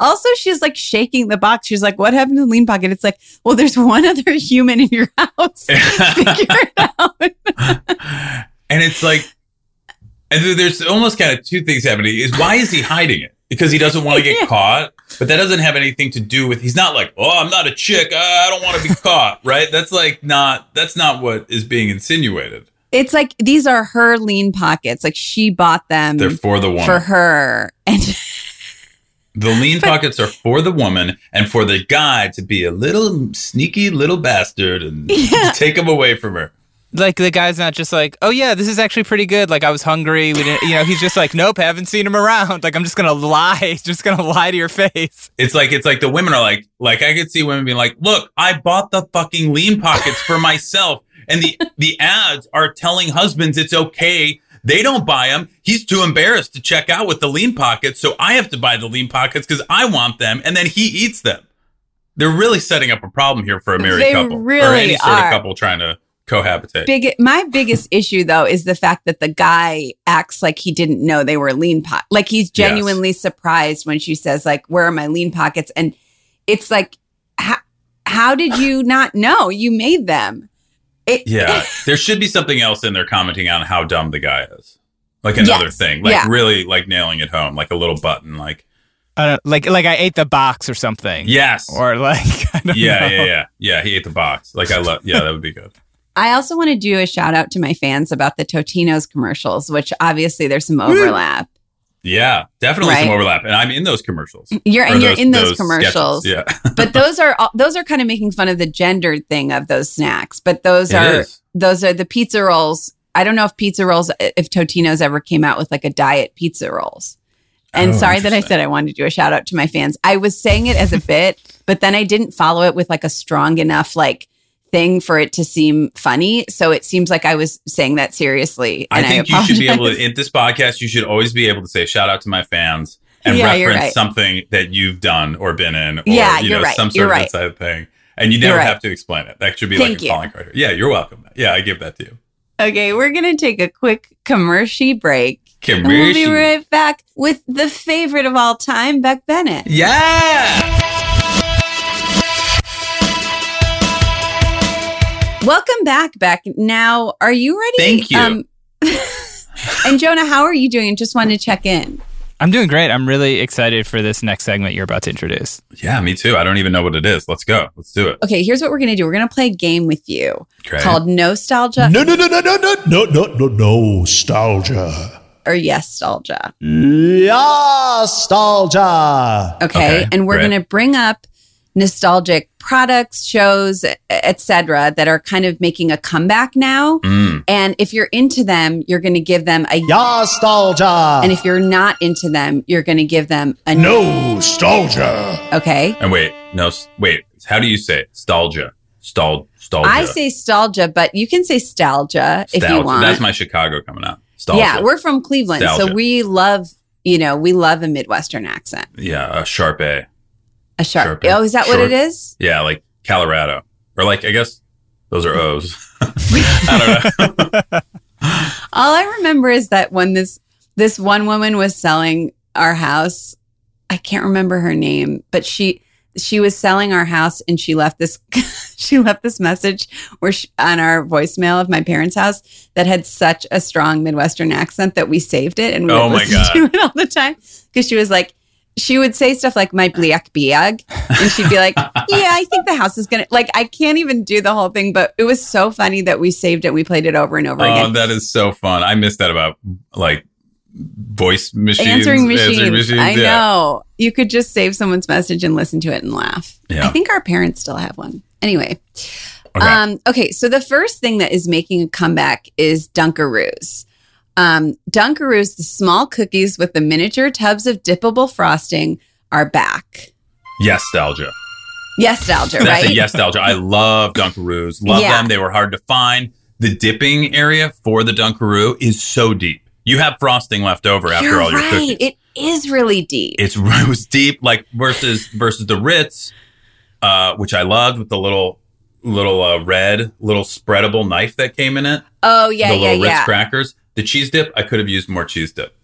Also, she's like shaking the box. She's like, what happened to the Lean Pocket? It's like, well, there's one other human in your house. Figure it out. And it's like, and there's almost kind of two things happening. Is why is he hiding it? because he doesn't want to get caught. But that doesn't have anything to do with, he's not like, oh, I'm not a chick, I don't want to be caught, right? That's like not, that's not what is being insinuated. It's like, these are her lean pockets. Like, she bought them. They're for the woman. For her. And the lean but, pockets are for the woman and for the guy to be a little sneaky little bastard and yeah. take them away from her. Like, the guy's not just like, oh, yeah, this is actually pretty good. Like, I was hungry. We didn't, you know, he's just like, nope, haven't seen him around. Like, I'm just going to lie. Just going to lie to your face. It's like, it's like the women are like, like, I could see women being like, look, I bought the fucking lean pockets for myself. And the, the ads are telling husbands it's okay. They don't buy them. He's too embarrassed to check out with the lean pockets. So I have to buy the lean pockets because I want them. And then he eats them. They're really setting up a problem here for a married they couple. Really or any sort are. of couple trying to cohabitate. Big, my biggest issue, though, is the fact that the guy acts like he didn't know they were lean pockets. Like, he's genuinely yes. surprised when she says, like, where are my lean pockets? And it's like, how, how did you not know you made them? It, yeah, there should be something else in there commenting on how dumb the guy is. Like another yes, thing, like yeah. really like nailing it home, like a little button, like uh, like like I ate the box or something. Yes. Or like, I don't yeah, know. yeah, yeah. Yeah, he ate the box. Like I love, yeah, that would be good. I also want to do a shout out to my fans about the Totino's commercials, which obviously there's some overlap. Yeah, definitely right? some overlap. And I'm in those commercials. You're and you're those, in those, those commercials. Sketches. Yeah. But those are those are kind of making fun of the gendered thing of those snacks. But those it are is. those are the pizza rolls. I don't know if pizza rolls if Totino's ever came out with like a diet pizza rolls. And oh, sorry that I said I wanted to do a shout out to my fans. I was saying it as a bit, but then I didn't follow it with like a strong enough like thing for it to seem funny. So it seems like I was saying that seriously. And I think I you should be able to, in this podcast, you should always be able to say shout out to my fans and yeah, reference right. something that you've done or been in or yeah, you know, right. some sort you're of right. that thing. And you never right. have to explain it. That should be Thank like a you. calling card. Yeah, you're welcome. Yeah, I give that to you. Okay, we're going to take a quick commercial break. Commercial. And we'll be right back with the favorite of all time, Beck Bennett. Yeah! Welcome back, Beck. Now, are you ready? Thank you. Um, and Jonah, how are you doing? Just wanted to check in. I'm doing great. I'm really excited for this next segment you're about to introduce. Yeah, me too. I don't even know what it is. Let's go. Let's do it. Okay, here's what we're going to do. We're going to play a game with you okay. called Nostalgia. No, no, no, no, no, no, no, no, no, no, nostalgia. Or yes-stalgia. Nostalgia. Okay, okay, and we're going to bring up nostalgic products, shows, et cetera, that are kind of making a comeback now. Mm. And if you're into them, you're going to give them a nostalgia. And if you're not into them, you're going to give them a nostalgia. Okay. And wait, no, wait. How do you say it? Nostalgia. Stal, stalgia. I say nostalgia, but you can say stalgia if you want. That's my Chicago coming up. Stalgia. Yeah, we're from Cleveland, stalgia. so we love, you know, we love a Midwestern accent. Yeah, a sharp A. A sharp. Oh, is that short, what it is? Yeah, like Colorado. Or like, I guess those are O's. I don't know. All I remember is that when this this one woman was selling our house, I can't remember her name, but she she was selling our house and she left this she left this message where she, on our voicemail of my parents' house that had such a strong Midwestern accent that we saved it and we oh would listen God. to it all the time. Because she was like, she would say stuff like my bleak biag and she'd be like, yeah, I think the house is going to like, I can't even do the whole thing, but it was so funny that we saved it. We played it over and over oh, again. Oh, that is so fun. I miss that about like voice machines. Answering machines. Answering machines. I yeah. know. You could just save someone's message and listen to it and laugh. Yeah. I think our parents still have one. Anyway. Okay. Um, okay. So the first thing that is making a comeback is Dunkaroos. Um, Dunkaroos, the small cookies with the miniature tubs of dippable frosting are back. Yes, nostalgia. Yes, nostalgia, right? That's a yes, nostalgia. I love Dunkaroos. Love yeah. them. They were hard to find. The dipping area for the Dunkaroo is so deep. You have frosting left over after You're all right. your cookies. It is really deep. It's, it was deep, like versus versus the Ritz, uh, which I loved with the little little uh, red, little spreadable knife that came in it. Oh, yeah, yeah, yeah. The little Ritz yeah. crackers. The cheese dip, I could have used more cheese dip.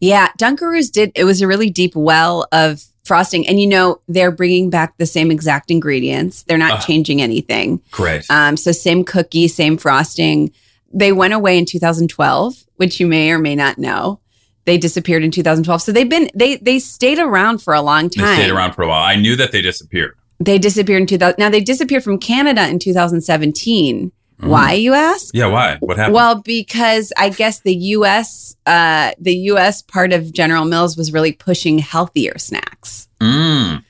Yeah, Dunkaroos did. It was a really deep well of frosting. And, you know, they're bringing back the same exact ingredients. They're not uh, changing anything. Great. Um, so same cookie, same frosting. They went away in two thousand twelve, which you may or may not know. they disappeared in two thousand twelve. So they've been, they they stayed around for a long time. They stayed around for a while. I knew that they disappeared. They disappeared in two thousand. Now, they disappeared from Canada in two thousand seventeen. Mm. Why, you ask? Yeah, why? What happened? Well, because I guess the U S uh, the U S part of General Mills was really pushing healthier snacks. Mm.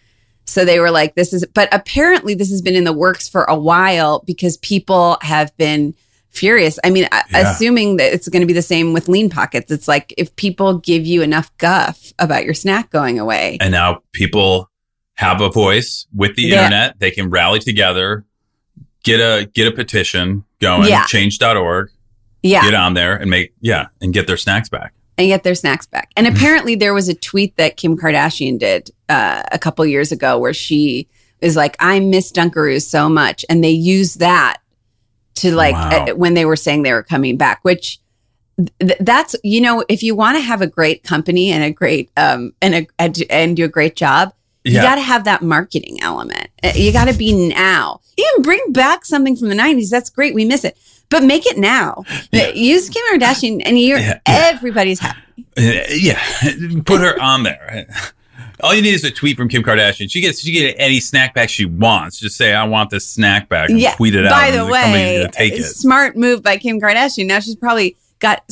So they were like, this is, but apparently this has been in the works for a while because people have been furious. I mean, yeah. assuming that it's going to be the same with Lean Pockets. It's like, if people give you enough guff about your snack going away. And now people have a voice with the yeah. internet. They can rally together, get a get a petition going, yeah. change dot org, yeah. get on there and make, yeah, and get their snacks back. And get their snacks back. And apparently there was a tweet that Kim Kardashian did uh, a couple years ago where she was like, I miss Dunkaroos so much. And they used that to like wow. uh, when they were saying they were coming back, which th- that's, you know, if you want to have a great company and a great um and a, a and do a great job, yeah. you got to have that marketing element. You got to be now. You can bring back something from the nineties. That's great. We miss it. But make it now. Yeah. Use Kim Kardashian and you're, yeah. everybody's happy. Yeah. Put her on there. All you need is a tweet from Kim Kardashian. She gets she gets any snack bag she wants. Just say, I want this snack bag, and yeah. tweet it out. By the way, take it. Smart move by Kim Kardashian. Now she's probably got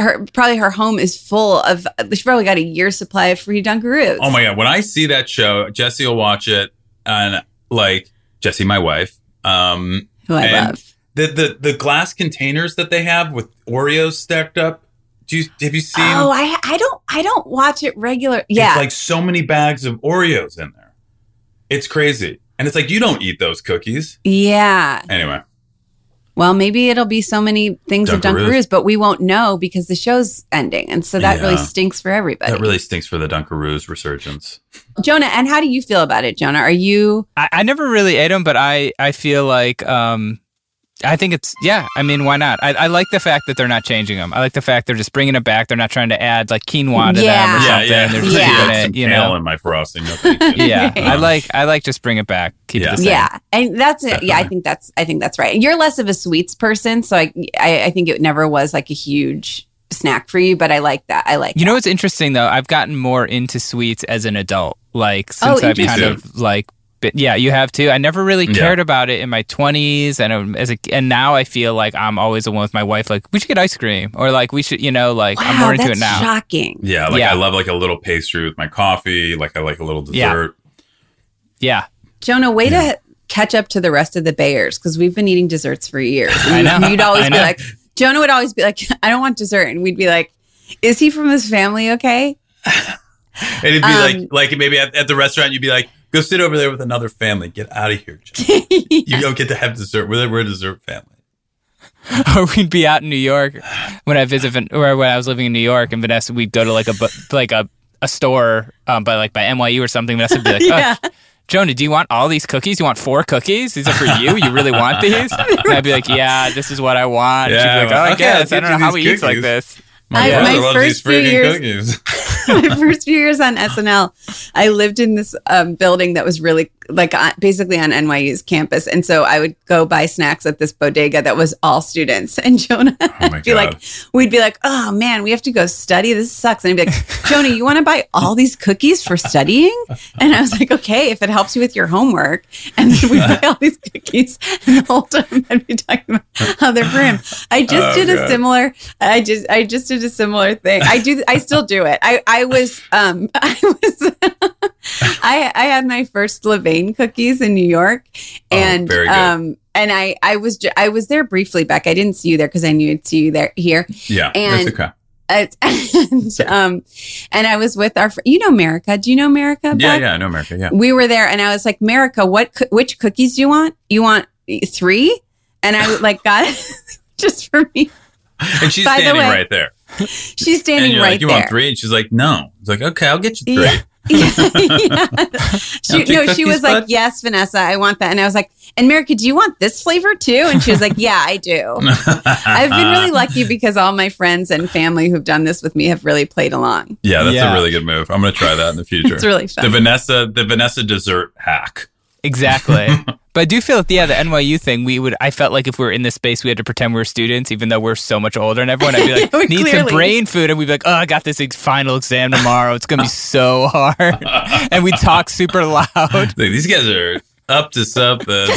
her probably her home is full of, she's probably got a year's supply of free Dunkaroos. Oh my God. When I see that show, Jesse will watch it. And like, Jesse, my wife. Um, Who I and love. The, the the glass containers that they have with Oreos stacked up. Do you, have you seen? Oh, I I don't I don't watch it regular. Yeah, it's like so many bags of Oreos in there. It's crazy, and it's like you don't eat those cookies. Yeah. Anyway, well, maybe it'll be so many things Dunkaroos. Of Dunkaroos, but we won't know because the show's ending, and so that yeah. really stinks for everybody. That really stinks for the Dunkaroos resurgence. Jonah, and how do you feel about it, Jonah? Are you? I, I never really ate them, but I I feel like. Um, I think it's, yeah, I mean, why not? I, I like the fact that they're not changing them. I like the fact they're just bringing it back. They're not trying to add, like, quinoa to yeah. them or yeah, something. Yeah, they're just yeah. keeping it, some you know. In my frosting. yeah, I like I like just bring it back. Keep yeah. it the same. Yeah, and that's it. Yeah, I think that's I think that's right. You're less of a sweets person, so I, I, I think it never was, like, a huge snack for you, but I like that. I like You that. Know what's interesting, though? I've gotten more into sweets as an adult. Like, since oh, I've kind of, like... But yeah, you have too. I never really cared yeah. about it in my twenties, and as a, and now I feel like I'm always the one with my wife. Like, we should get ice cream, or like we should, you know, like wow, I'm more into it now. That's shocking. Yeah, like yeah. I love like a little pastry with my coffee. Like I like a little dessert. Yeah, yeah. Jonah, way yeah. to catch up to the rest of the Bayers because we've been eating desserts for years. I know. You'd always know. be like, Jonah would always be like, I don't want dessert, and we'd be like, is he from his family? Okay. And it'd be um, like, like maybe at, at the restaurant, you'd be like, go sit over there with another family. Get out of here, John. yeah. You don't get to have dessert. We're, we're a dessert family. Or we'd be out in New York when I visit, or when I was living in New York, and Vanessa, we'd go to like a like a, a store um, by like by N Y U or something. Vanessa would be like, yeah. oh, Jonah, do you want all these cookies? You want four cookies? These are for you? You really want these? And I'd be like, yeah, this is what I want. Yeah, she'd be like, oh, I okay, guess. I don't know how he eats like this. My, I, my first few years, my first few years on S N L, I lived in this um, building that was really like uh, basically on N Y U's campus, and so I would go buy snacks at this bodega that was all students. And Jonah, oh would be like, we'd be like, oh man, we have to go study. This sucks. And I'd be like, Jonah, you want to buy all these cookies for studying? And I was like, okay, if it helps you with your homework. And then we buy all these cookies, and the whole time I'd be talking about how they're for him. I just oh, did God. a similar. I just I just did. a similar thing. I do. I still do it. I, I was, um, I was, I, I had my first Levain cookies in New York, and, oh, very good. um, and I, I was, ju- I was there briefly, Beck. I didn't see you there cause I knew you'd see you there here. Yeah. And, that's okay. Uh, and, um, and I was with our, fr- you know, Merica. Do you know Merica? Yeah. Yeah. I know Merica. Yeah. We were there and I was like, Merica, what, co- which cookies do you want? You want three? And I like got just for me. And she's By standing the way, right there. She's standing and you're right like, you there. You want three? And she's like, no. It's like, okay, I'll get you three. Yeah. yeah. She, no, she was bud? like, yes, Vanessa, I want that. And I was like, and Merica, do you want this flavor too? And she was like, yeah, I do. I've been really lucky because all my friends and family who've done this with me have really played along. Yeah, that's yeah. a really good move. I'm going to try that in the future. It's really fun. The Vanessa, the Vanessa dessert hack. Exactly. But I do feel that, yeah, the N Y U thing, we would, I felt like if we were in this space, we had to pretend we were students, even though we're so much older and everyone. I'd be like, need clearly. some brain food. And we'd be like, oh, I got this ex- final exam tomorrow. It's going to be so hard. And we talk super loud. Like, these guys are up to something.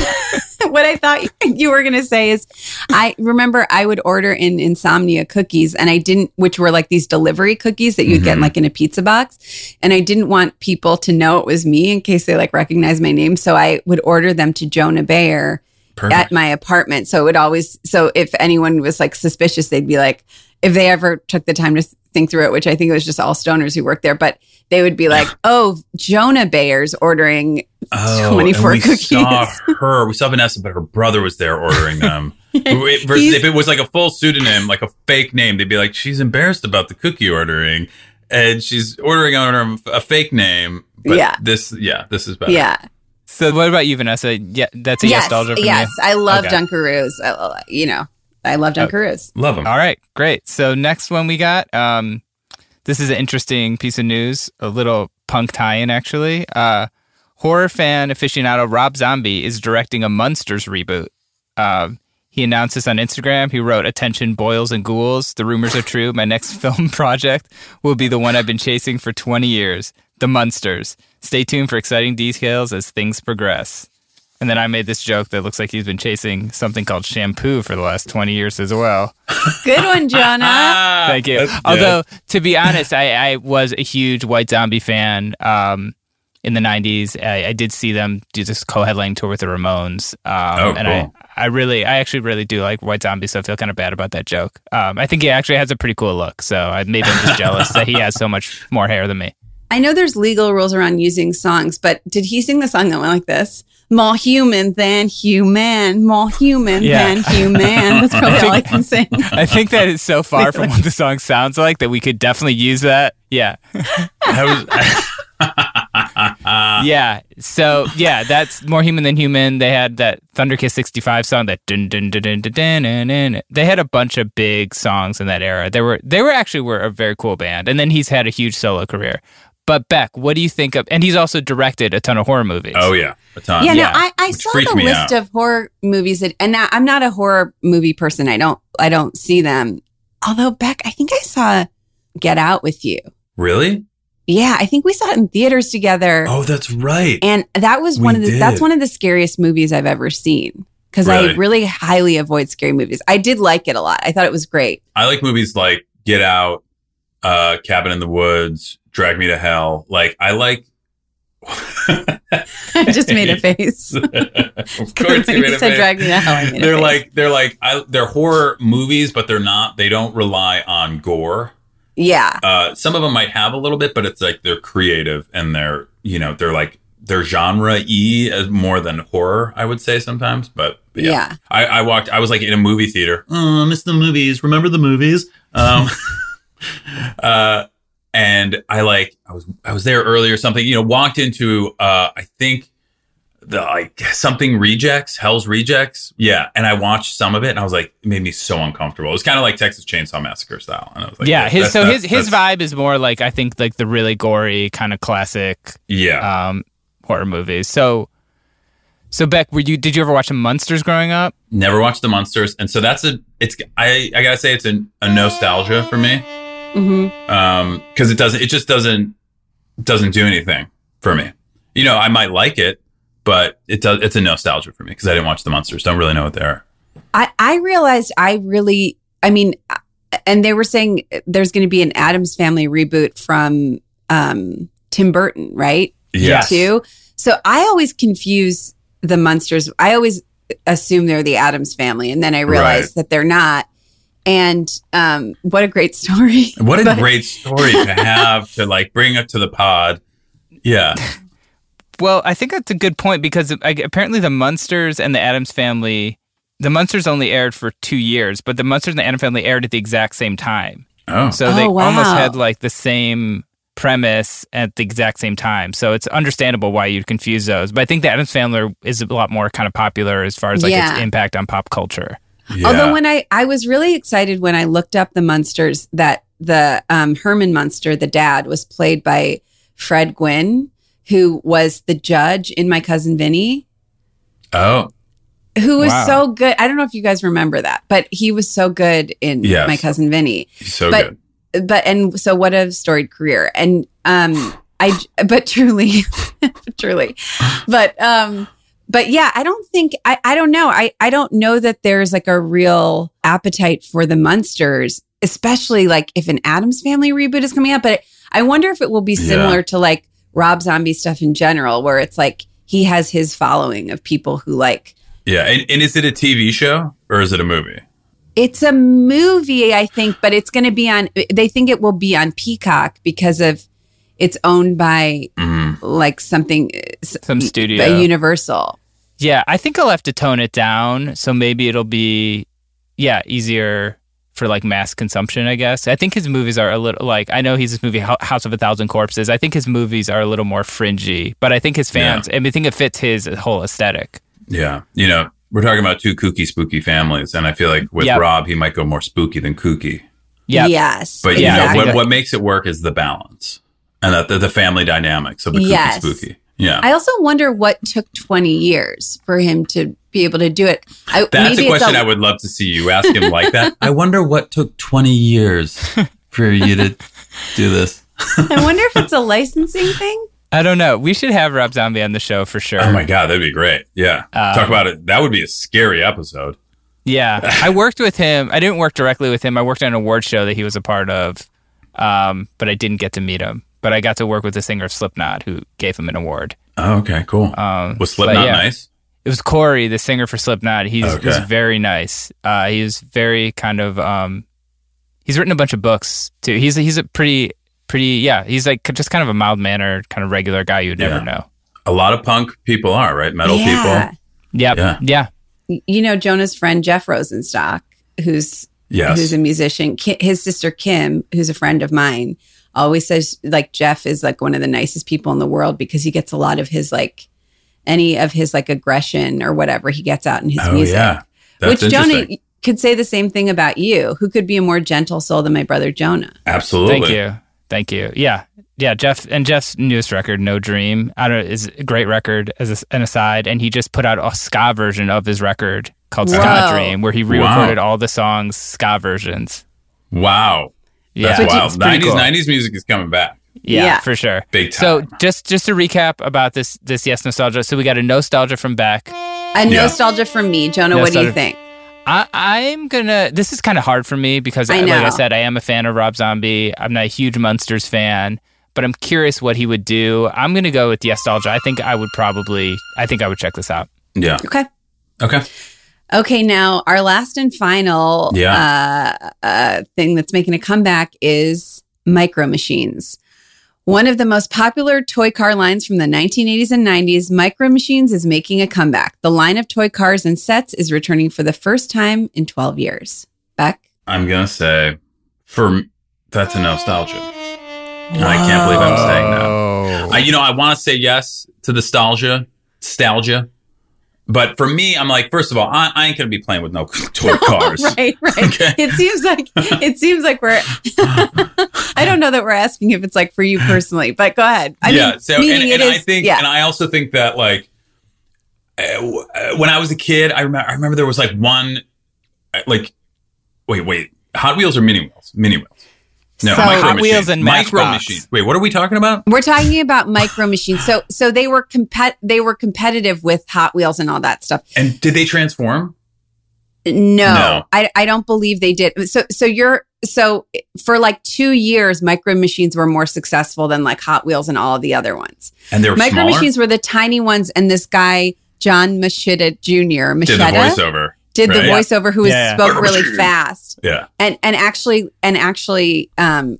What I thought you were going to say is, I remember I would order in insomnia cookies, and I didn't, which were like these delivery cookies that you'd mm-hmm. get like in a pizza box. And I didn't want people to know it was me in case they like recognize my name. So I would order them to Jonah Bayer Perfect. At my apartment. So it would always, so if anyone was like suspicious, they'd be like, if they ever took the time to think through it, which I think it was just all stoners who worked there, but they would be like, oh, Jonah Bayer's ordering oh, twenty-four and we cookies. We saw her. We saw Vanessa, but her brother was there ordering them. It, versus if it was like a full pseudonym, like a fake name, they'd be like, she's embarrassed about the cookie ordering, and she's ordering on her, a fake name. But yeah. This, yeah, this is better. Yeah. So what about you, Vanessa? Yeah, that's a yes, nostalgia for me. Yes, I love okay. Dunkaroos. I, you know, I love Dunkaroos. Oh, love them. All right, great. So next one we got... Um, This is an interesting piece of news, a little punk tie-in, actually. Uh, horror fan aficionado Rob Zombie is directing a Munsters reboot. Uh, he announced this on Instagram. He wrote, attention, boils and ghouls. The rumors are true. My next film project will be the one I've been chasing for twenty years, The Munsters. Stay tuned for exciting details as things progress. And then I made this joke that looks like he's been chasing something called shampoo for the last twenty years as well. Good one, Jonah. Thank you. Although, to be honest, I, I was a huge White Zombie fan um, in the nineties. I, I did see them do this co-headlining tour with the Ramones. Um, oh, and cool. I, I really, I actually really do like White Zombie, so I feel kind of bad about that joke. Um, I think he actually has a pretty cool look, so I, maybe I'm just jealous that he has so much more hair than me. I know there's legal rules around using songs, but did he sing the song that went like this? More human than human, more human yeah. than human. That's probably I think, all I can sing. I think that is so far from what the song sounds like that we could definitely use that. Yeah. That was, yeah. So, yeah, that's More Human Than Human. They had that Thunderkiss sixty-five song that dun dun dun dun dun dun dun dun. They had a bunch of big songs in that era. They were they were actually were a very cool band. And then he's had a huge solo career. But Beck, what do you think of? And he's also directed a ton of horror movies. Oh yeah, a ton. Yeah, yeah. no, I, I saw the list out. of horror movies, that, and now I'm not a horror movie person. I don't, I don't see them. Although Beck, I think I saw Get Out with you. Really? Yeah, I think we saw it in theaters together. Oh, that's right. And that was we one of the, did. that's one of the scariest movies I've ever seen. Because really? I really highly avoid scary movies. I did like it a lot. I thought it was great. I like movies like Get Out, uh, Cabin in the Woods. Drag Me to Hell. Like, I like... I just made a face. Of course you made a face. Drag Me to Hell, I made they're, a like, face. they're like, they're like, they're horror movies, but they're not, they don't rely on gore. Yeah. Uh, some of them might have a little bit, but it's like, they're creative and they're, you know, they're like, they're genre-y as more than horror, I would say sometimes, but yeah. yeah. I, I walked, I was like in a movie theater. Oh, I miss the movies. Remember the movies? Um, uh, And I like I was I was there early or something, you know, walked into uh, I think the like something Rejects, Hell's Rejects. Yeah. And I watched some of it and I was like, it made me so uncomfortable. It was kind of like Texas Chainsaw Massacre style. And I was like, yeah, his that's, so that's, his his vibe is more like I think like the really gory kind of classic yeah. um, horror movies. So So Beck, were you did you ever watch the Munsters growing up? Never watched the Munsters. And so that's a it's I, I gotta say it's a, a nostalgia for me. Mm-hmm. Um, because it doesn't, it just doesn't, doesn't do anything for me. You know, I might like it, but it does. It's a nostalgia for me because I didn't watch the Munsters. Don't really know what they are. I, I realized I really, I mean, and they were saying there's going to be an Addams Family reboot from um, Tim Burton, right? Yes. Too. So I always confuse the Munsters. I always assume they're the Addams Family, and then I realized right. that they're not. And um, what a great story. What a but... great story to have to like bring up to the pod. Yeah. Well, I think that's a good point because I, apparently the Munsters and the Addams Family, the Munsters only aired for two years, but the Munsters and the Addams Family aired at the exact same time. Oh. So they oh, wow. almost had like the same premise at the exact same time. So it's understandable why you'd confuse those. But I think the Addams Family is a lot more kind of popular as far as like yeah. its impact on pop culture. Yeah. Although when I, I was really excited when I looked up the Munsters that the um, Herman Munster, the dad, was played by Fred Gwynn, who was the judge in My Cousin Vinny. Oh. Who was wow. so good. I don't know if you guys remember that, but he was so good in yes. My Cousin Vinny. He's so but, good. But, and so what a storied career. And, um, I, but truly, truly, but, um, but yeah, I don't think, I, I don't know. I, I don't know that there's like a real appetite for the Munsters, especially like if an Addams Family reboot is coming up. But it, I wonder if it will be similar yeah. to like Rob Zombie stuff in general, where it's like he has his following of people who like. Yeah. And, and is it a T V show or is it a movie? It's a movie, I think, but it's going to be on, they think it will be on Peacock because of it's owned by mm-hmm. like something, some studio, a Universal. Yeah. I think I'll have to tone it down. So maybe it'll be, yeah, easier for like mass consumption, I guess. I think his movies are a little like, I know he's this movie, House of a Thousand Corpses. I think his movies are a little more fringy, but I think his fans, yeah. I mean, I think it fits his whole aesthetic. Yeah. You know, we're talking about two kooky, spooky families. And I feel like with yep. Rob, he might go more spooky than kooky. Yeah. Yes. But you exactly. know, what, what makes it work is the balance and that the, the family dynamics of the kooky, yes. spooky. Yeah. I also wonder what took twenty years for him to be able to do it. I, That's maybe a question a- I would love to see you ask him like that. I wonder what took twenty years for you to do this. I wonder if it's a licensing thing. I don't know. We should have Rob Zombie on the show for sure. Oh my God, that'd be great. Yeah. Um, Talk about it. That would be a scary episode. Yeah. I worked with him. I didn't work directly with him. I worked on an award show that he was a part of, um, but I didn't get to meet him. But I got to work with the singer of Slipknot who gave him an award. Oh, okay. Cool. Um, was Slipknot yeah, nice? It was Corey, the singer for Slipknot. He okay. was very nice. Uh, he was very kind of, um, he's written a bunch of books too. He's, he's a pretty... Pretty, yeah. He's like just kind of a mild-mannered, kind of regular guy you'd yeah. never know. A lot of punk people are, right? Metal yeah. people. Yep. Yeah. Yeah. You know, Jonah's friend, Jeff Rosenstock, who's yes. who's a musician. Ki- his sister, Kim, who's a friend of mine, always says, like, Jeff is like one of the nicest people in the world because he gets a lot of his, like, any of his, like, aggression or whatever he gets out in his oh, music. Yeah. That's which Jonah could say the same thing about you. Who could be a more gentle soul than my brother, Jonah? Absolutely. Thank you. Thank you. Yeah. Yeah. Jeff and Jeff's newest record, No Dream, I don't know, is a great record as a, an aside. And he just put out a ska version of his record called Whoa. Ska Dream, where he re-recorded wow. all the songs, ska versions. Wow. Yeah. That's wild. nineties, cool. nineties music is coming back. Yeah, yeah, for sure. Big time. So just, just to recap about this, this Yes Nostalgia. So we got a nostalgia from Beck. A yeah. nostalgia from me. Jonah, nostalgia. What do you think? I, I'm gonna. This is kind of hard for me because, I like I said, I am a fan of Rob Zombie. I'm not a huge Munsters fan, but I'm curious what he would do. I'm gonna go with Yestalgia. I think I would probably. I think I would check this out. Yeah. Okay. Okay. Okay. Now, our last and final yeah. uh, uh, thing that's making a comeback is Micro Machines. One of the most popular toy car lines from the nineteen eighties and nineties, Micro Machines is making a comeback. The line of toy cars and sets is returning for the first time in twelve years. Beck? I'm going to say, for that's a nostalgia. Whoa. I can't believe I'm saying that. I, you know, I want to say yes to the nostalgia, nostalgia. But for me, I'm like, first of all, I, I ain't gonna be playing with no toy cars. right, right. Okay? It seems like it seems like we're. I don't know that we're asking if it's like for you personally, but go ahead. I yeah. Mean, so and, and I is, think, yeah. and I also think that like uh, when I was a kid, I remember I remember there was like one, like, wait, wait, Hot Wheels or Mini Wheels? Mini Wheels. No, so, Micro Hot Wheels and Micro Machines. Wait, what are we talking about? We're talking about Micro Machines. So, so they were compet- they were competitive with Hot Wheels and all that stuff. And did they transform? No, no. I, I don't believe they did. So, so you're so for like two years, Micro Machines were more successful than like Hot Wheels and all of the other ones. And they were Micro smaller? Machines were the tiny ones, and this guy John Machida Junior Machida, did the voiceover. Did right, the voiceover yeah. who yeah. spoke really fast. Yeah. And and actually and actually um,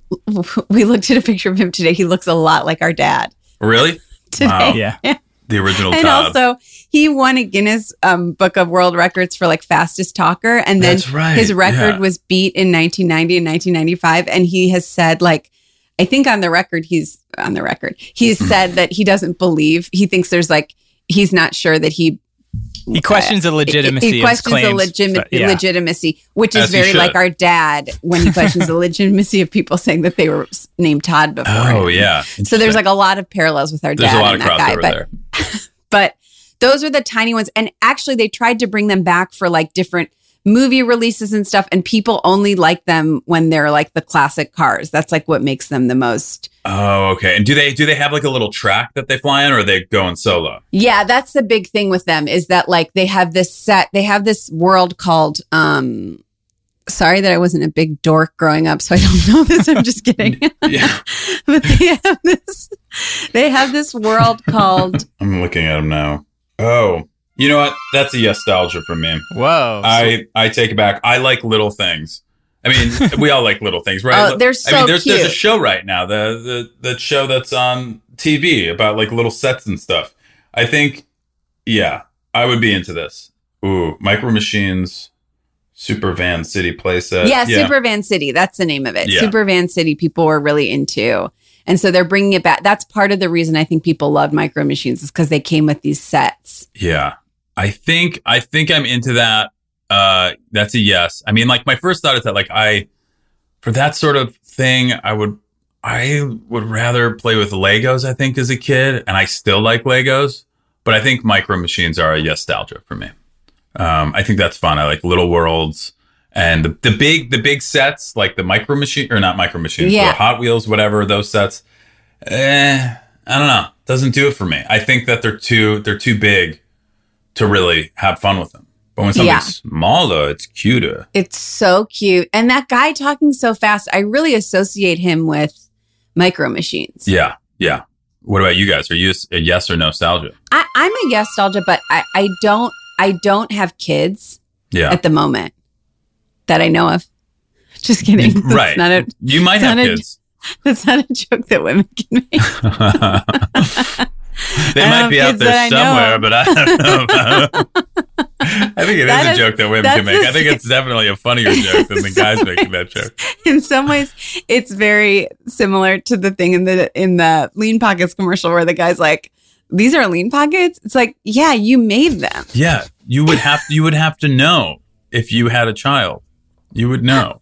we looked at a picture of him today. He looks a lot like our dad. Really? Today. Wow. Yeah. yeah. The original and Todd. Also he won a Guinness um, Book of World Records for like fastest talker, and then That's right. his record yeah. was beat in nineteen ninety and nineteen ninety-five, and he has said like I think on the record he's on the record. He's said that he doesn't believe. He thinks there's like he's not sure that he He questions the legitimacy. He questions of claims, the legimi- yeah. legitimacy, which is As very like our dad when he questions the legitimacy of people saying that they were named Todd before. Oh, yeah. So there's like a lot of parallels with our there's dad and that guy. But, there. but those are the tiny ones. And actually, they tried to bring them back for like different movie releases and stuff. And people only like them when they're like the classic cars. That's like what makes them the most. Oh, okay. And do they do they have like a little track that they fly in, or are they going solo? Yeah, that's the big thing with them is that like they have this set, they have this world called, um, sorry that I wasn't a big dork growing up, so I don't know this. I'm just kidding. Yeah. But they have this, they have this world called. I'm looking at them now. Oh, you know what? That's a nostalgia for me. Whoa. I, I take it back. I like little things. I mean, we all like little things, right? Oh, they're so I mean, there's, cute. There's a show right now, the, the the show that's on T V about like little sets and stuff. I think, yeah, I would be into this. Ooh, Micro Machines, Super Van City playset. Yeah, yeah, Super Van City. That's the name of it. Yeah. Super Van City people were really into. And so they're bringing it back. That's part of the reason I think people loved Micro Machines is because they came with these sets. Yeah, I think I think I'm into that. Uh, that's a yes. I mean, like my first thought is that like I, for that sort of thing, I would, I would rather play with Legos, I think, as a kid. And I still like Legos, but I think Micro Machines are a yes-stalgia for me. Um, I think that's fun. I like little worlds and the, the big, the big sets, like the Micro Machine or not Micro Machines, yeah. or Hot Wheels, whatever, those sets. Eh, I don't know. Doesn't do it for me. I think that they're too, they're too big to really have fun with them. But when something's yeah. smaller, it's cuter. It's so cute. And that guy talking so fast, I really associate him with Micro Machines. Yeah, yeah. What about you guys? Are you a yes or no nostalgia? I, I'm a yes nostalgia, but I, I don't I don't have kids yeah. at the moment that I know of. Just kidding. That's right. Not a, you might have kids. A, that's not a joke that women can make. They I might be out there somewhere, but I don't know about them. I think it is, is a joke that women can make. I think it's definitely a funnier joke than the guys ways, making that joke. In some ways, it's very similar to the thing in the in the Lean Pockets commercial where the guy's like, "These are Lean Pockets." It's like, yeah, you made them. Yeah, you would have you would have to know if you had a child. You would know.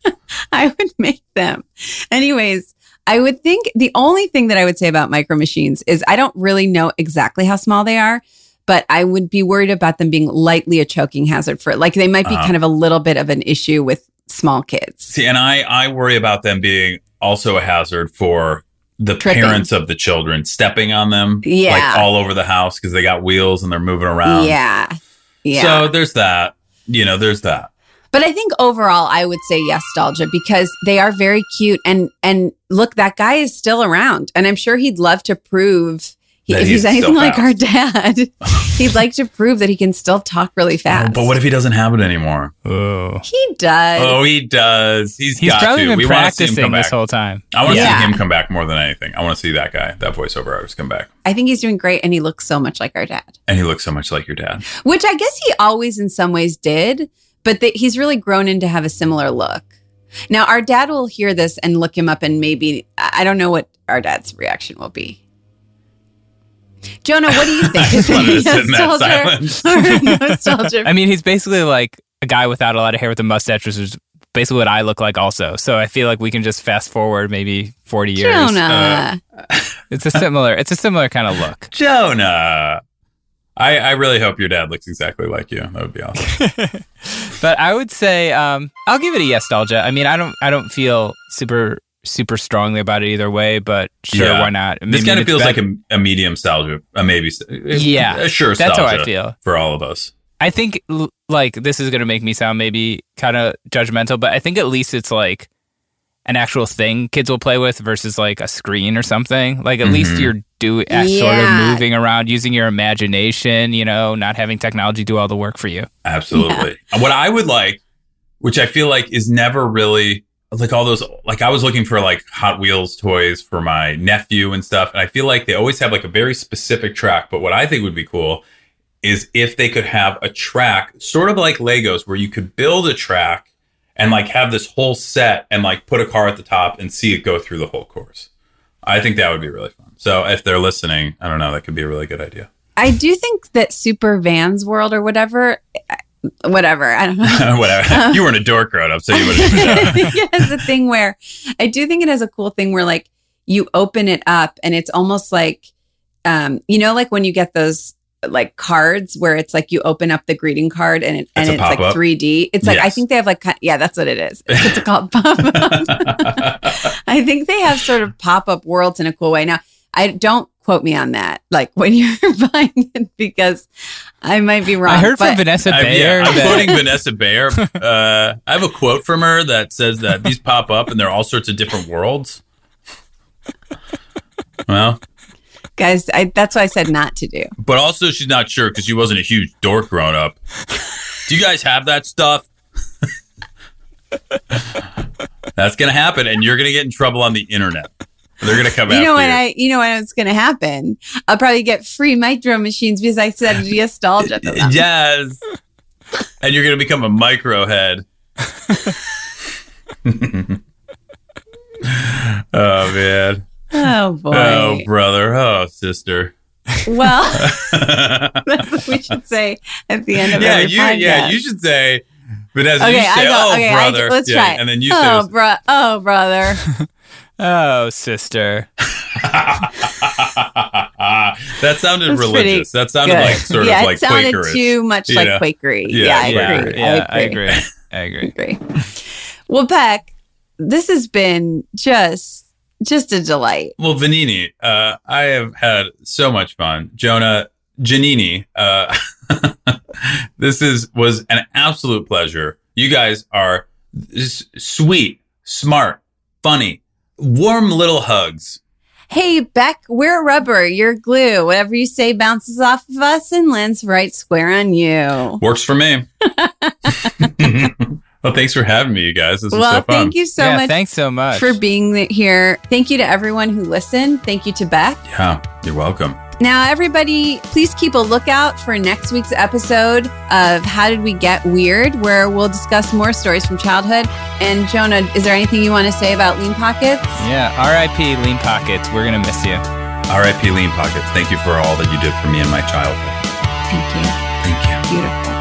I would make them, anyways. I would think the only thing that I would say about Micro Machines is I don't really know exactly how small they are, but I would be worried about them being lightly a choking hazard for it. Like they might be uh-huh. kind of a little bit of an issue with small kids. See, and I, I worry about them being also a hazard for the Tripping. parents of the children, stepping on them yeah. like all over the house because they got wheels and they're moving around. Yeah. yeah. So there's that, you know, there's that. But I think overall, I would say yes, nostalgia, because they are very cute. And and look, that guy is still around. And I'm sure he'd love to prove, he, if he's, he's anything like our dad, he'd like to prove that he can still talk really fast. Oh, but what if he doesn't have it anymore? Oh. He does. Oh, he does. He's, he's got probably to. been we practicing this whole time. I want to yeah. see him come back more than anything. I want to see that guy, that voiceover artist come back. I think he's doing great. And he looks so much like our dad. And he looks so much like your dad. Which I guess he always in some ways did. But the, he's really grown in to have a similar look. Now, our dad will hear this and look him up and maybe, I don't know what our dad's reaction will be. Jonah, what do you think? Is it a nostalgia or a nostalgia? I mean, he's basically like a guy without a lot of hair with a mustache, which is basically what I look like also. So I feel like we can just fast forward maybe forty years. Jonah. Uh, it's a similar, it's a similar kind of look. Jonah. I, I really hope your dad looks exactly like you. That would be awesome. But I would say um, I'll give it a yes, nostalgia. I mean, I don't I don't feel super super strongly about it either way, but sure, yeah. why not? I mean, this kind of feels better. like a, a medium nostalgia, a maybe. Yeah, a sure. That's how I feel for all of us. I think like this is going to make me sound maybe kind of judgmental, but I think at least it's like an actual thing kids will play with versus like a screen or something. Like at mm-hmm. least you're doing yeah. sort of moving around, using your imagination, you know, not having technology do all the work for you. Absolutely. Yeah. What I would like, which I feel like is never really like all those, like I was looking for like Hot Wheels toys for my nephew and stuff. And I feel like they always have like a very specific track. But what I think would be cool is if they could have a track sort of like Legos where you could build a track and like have this whole set and like put a car at the top and see it go through the whole course. I think that would be really fun. So if they're listening, I don't know, that could be a really good idea. I do think that Super Van's World or whatever, whatever, I don't know. whatever. Um, you weren't a dork growing up, so you wouldn't even know. I think it has a thing where, I do think it has a cool thing where like you open it up and it's almost like, um, you know, like when you get those like cards where it's like you open up the greeting card and, it, and it's, it's like up. three D. It's like, yes. I think they have like, yeah, that's what it is. It's, it's called pop-up. I think they have sort of pop-up worlds in a cool way. Now, I don't quote me on that, like when you're buying it, because I might be wrong. I heard but- from Vanessa Bayer. I, yeah, I'm quoting Vanessa Bayer. Uh, I have a quote from her that says that these pop up and they're all sorts of different worlds. Well, guys, I, that's why I said not to do. But also, she's not sure because she wasn't a huge dork growing up. Do you guys have that stuff? That's going to happen, and you're going to get in trouble on the internet. They're going to come you after know what you. I, you know what's going to happen? I'll probably get free micro machines because I said nostalgia to them. Yes. And you're going to become a micro head. Oh, man. Oh, boy. Oh, brother. Oh, sister. Well, that's what we should say at the end of yeah, every you, podcast. Yeah, you should say, but as okay, you say, go, oh, okay, brother. I, let's yeah, try it. And then you say, oh, bro- oh brother. Oh, sister. That sounded That's religious. That sounded good. like sort yeah, of like Quakery. Yeah, it sounded too much like know? Quakery. Yeah, yeah, I, agree. yeah I, agree. I agree. I agree. I agree. Well, Beck, this has been just just a delight. Well, Vanini, uh, I have had so much fun. Jonah, Janini, uh, this is was an absolute pleasure. You guys are sweet, smart, funny. Warm little hugs. Hey, Beck, we're rubber. You're glue. Whatever you say bounces off of us and lands right square on you. Works for me. Well, thanks for having me, you guys. This well, was so fun. Well, thank you so yeah, much. Thanks so much for being here. Thank you to everyone who listened. Thank you to Beck. Yeah, you're welcome. Now, everybody, please keep a lookout for next week's episode of How Did We Get Weird, where we'll discuss more stories from childhood. And Jonah, is there anything you want to say about Lean Pockets? Yeah, R I P Lean Pockets. We're going to miss you. R I P Lean Pockets. Thank you for all that you did for me in my childhood. Thank you. Thank you. Beautiful.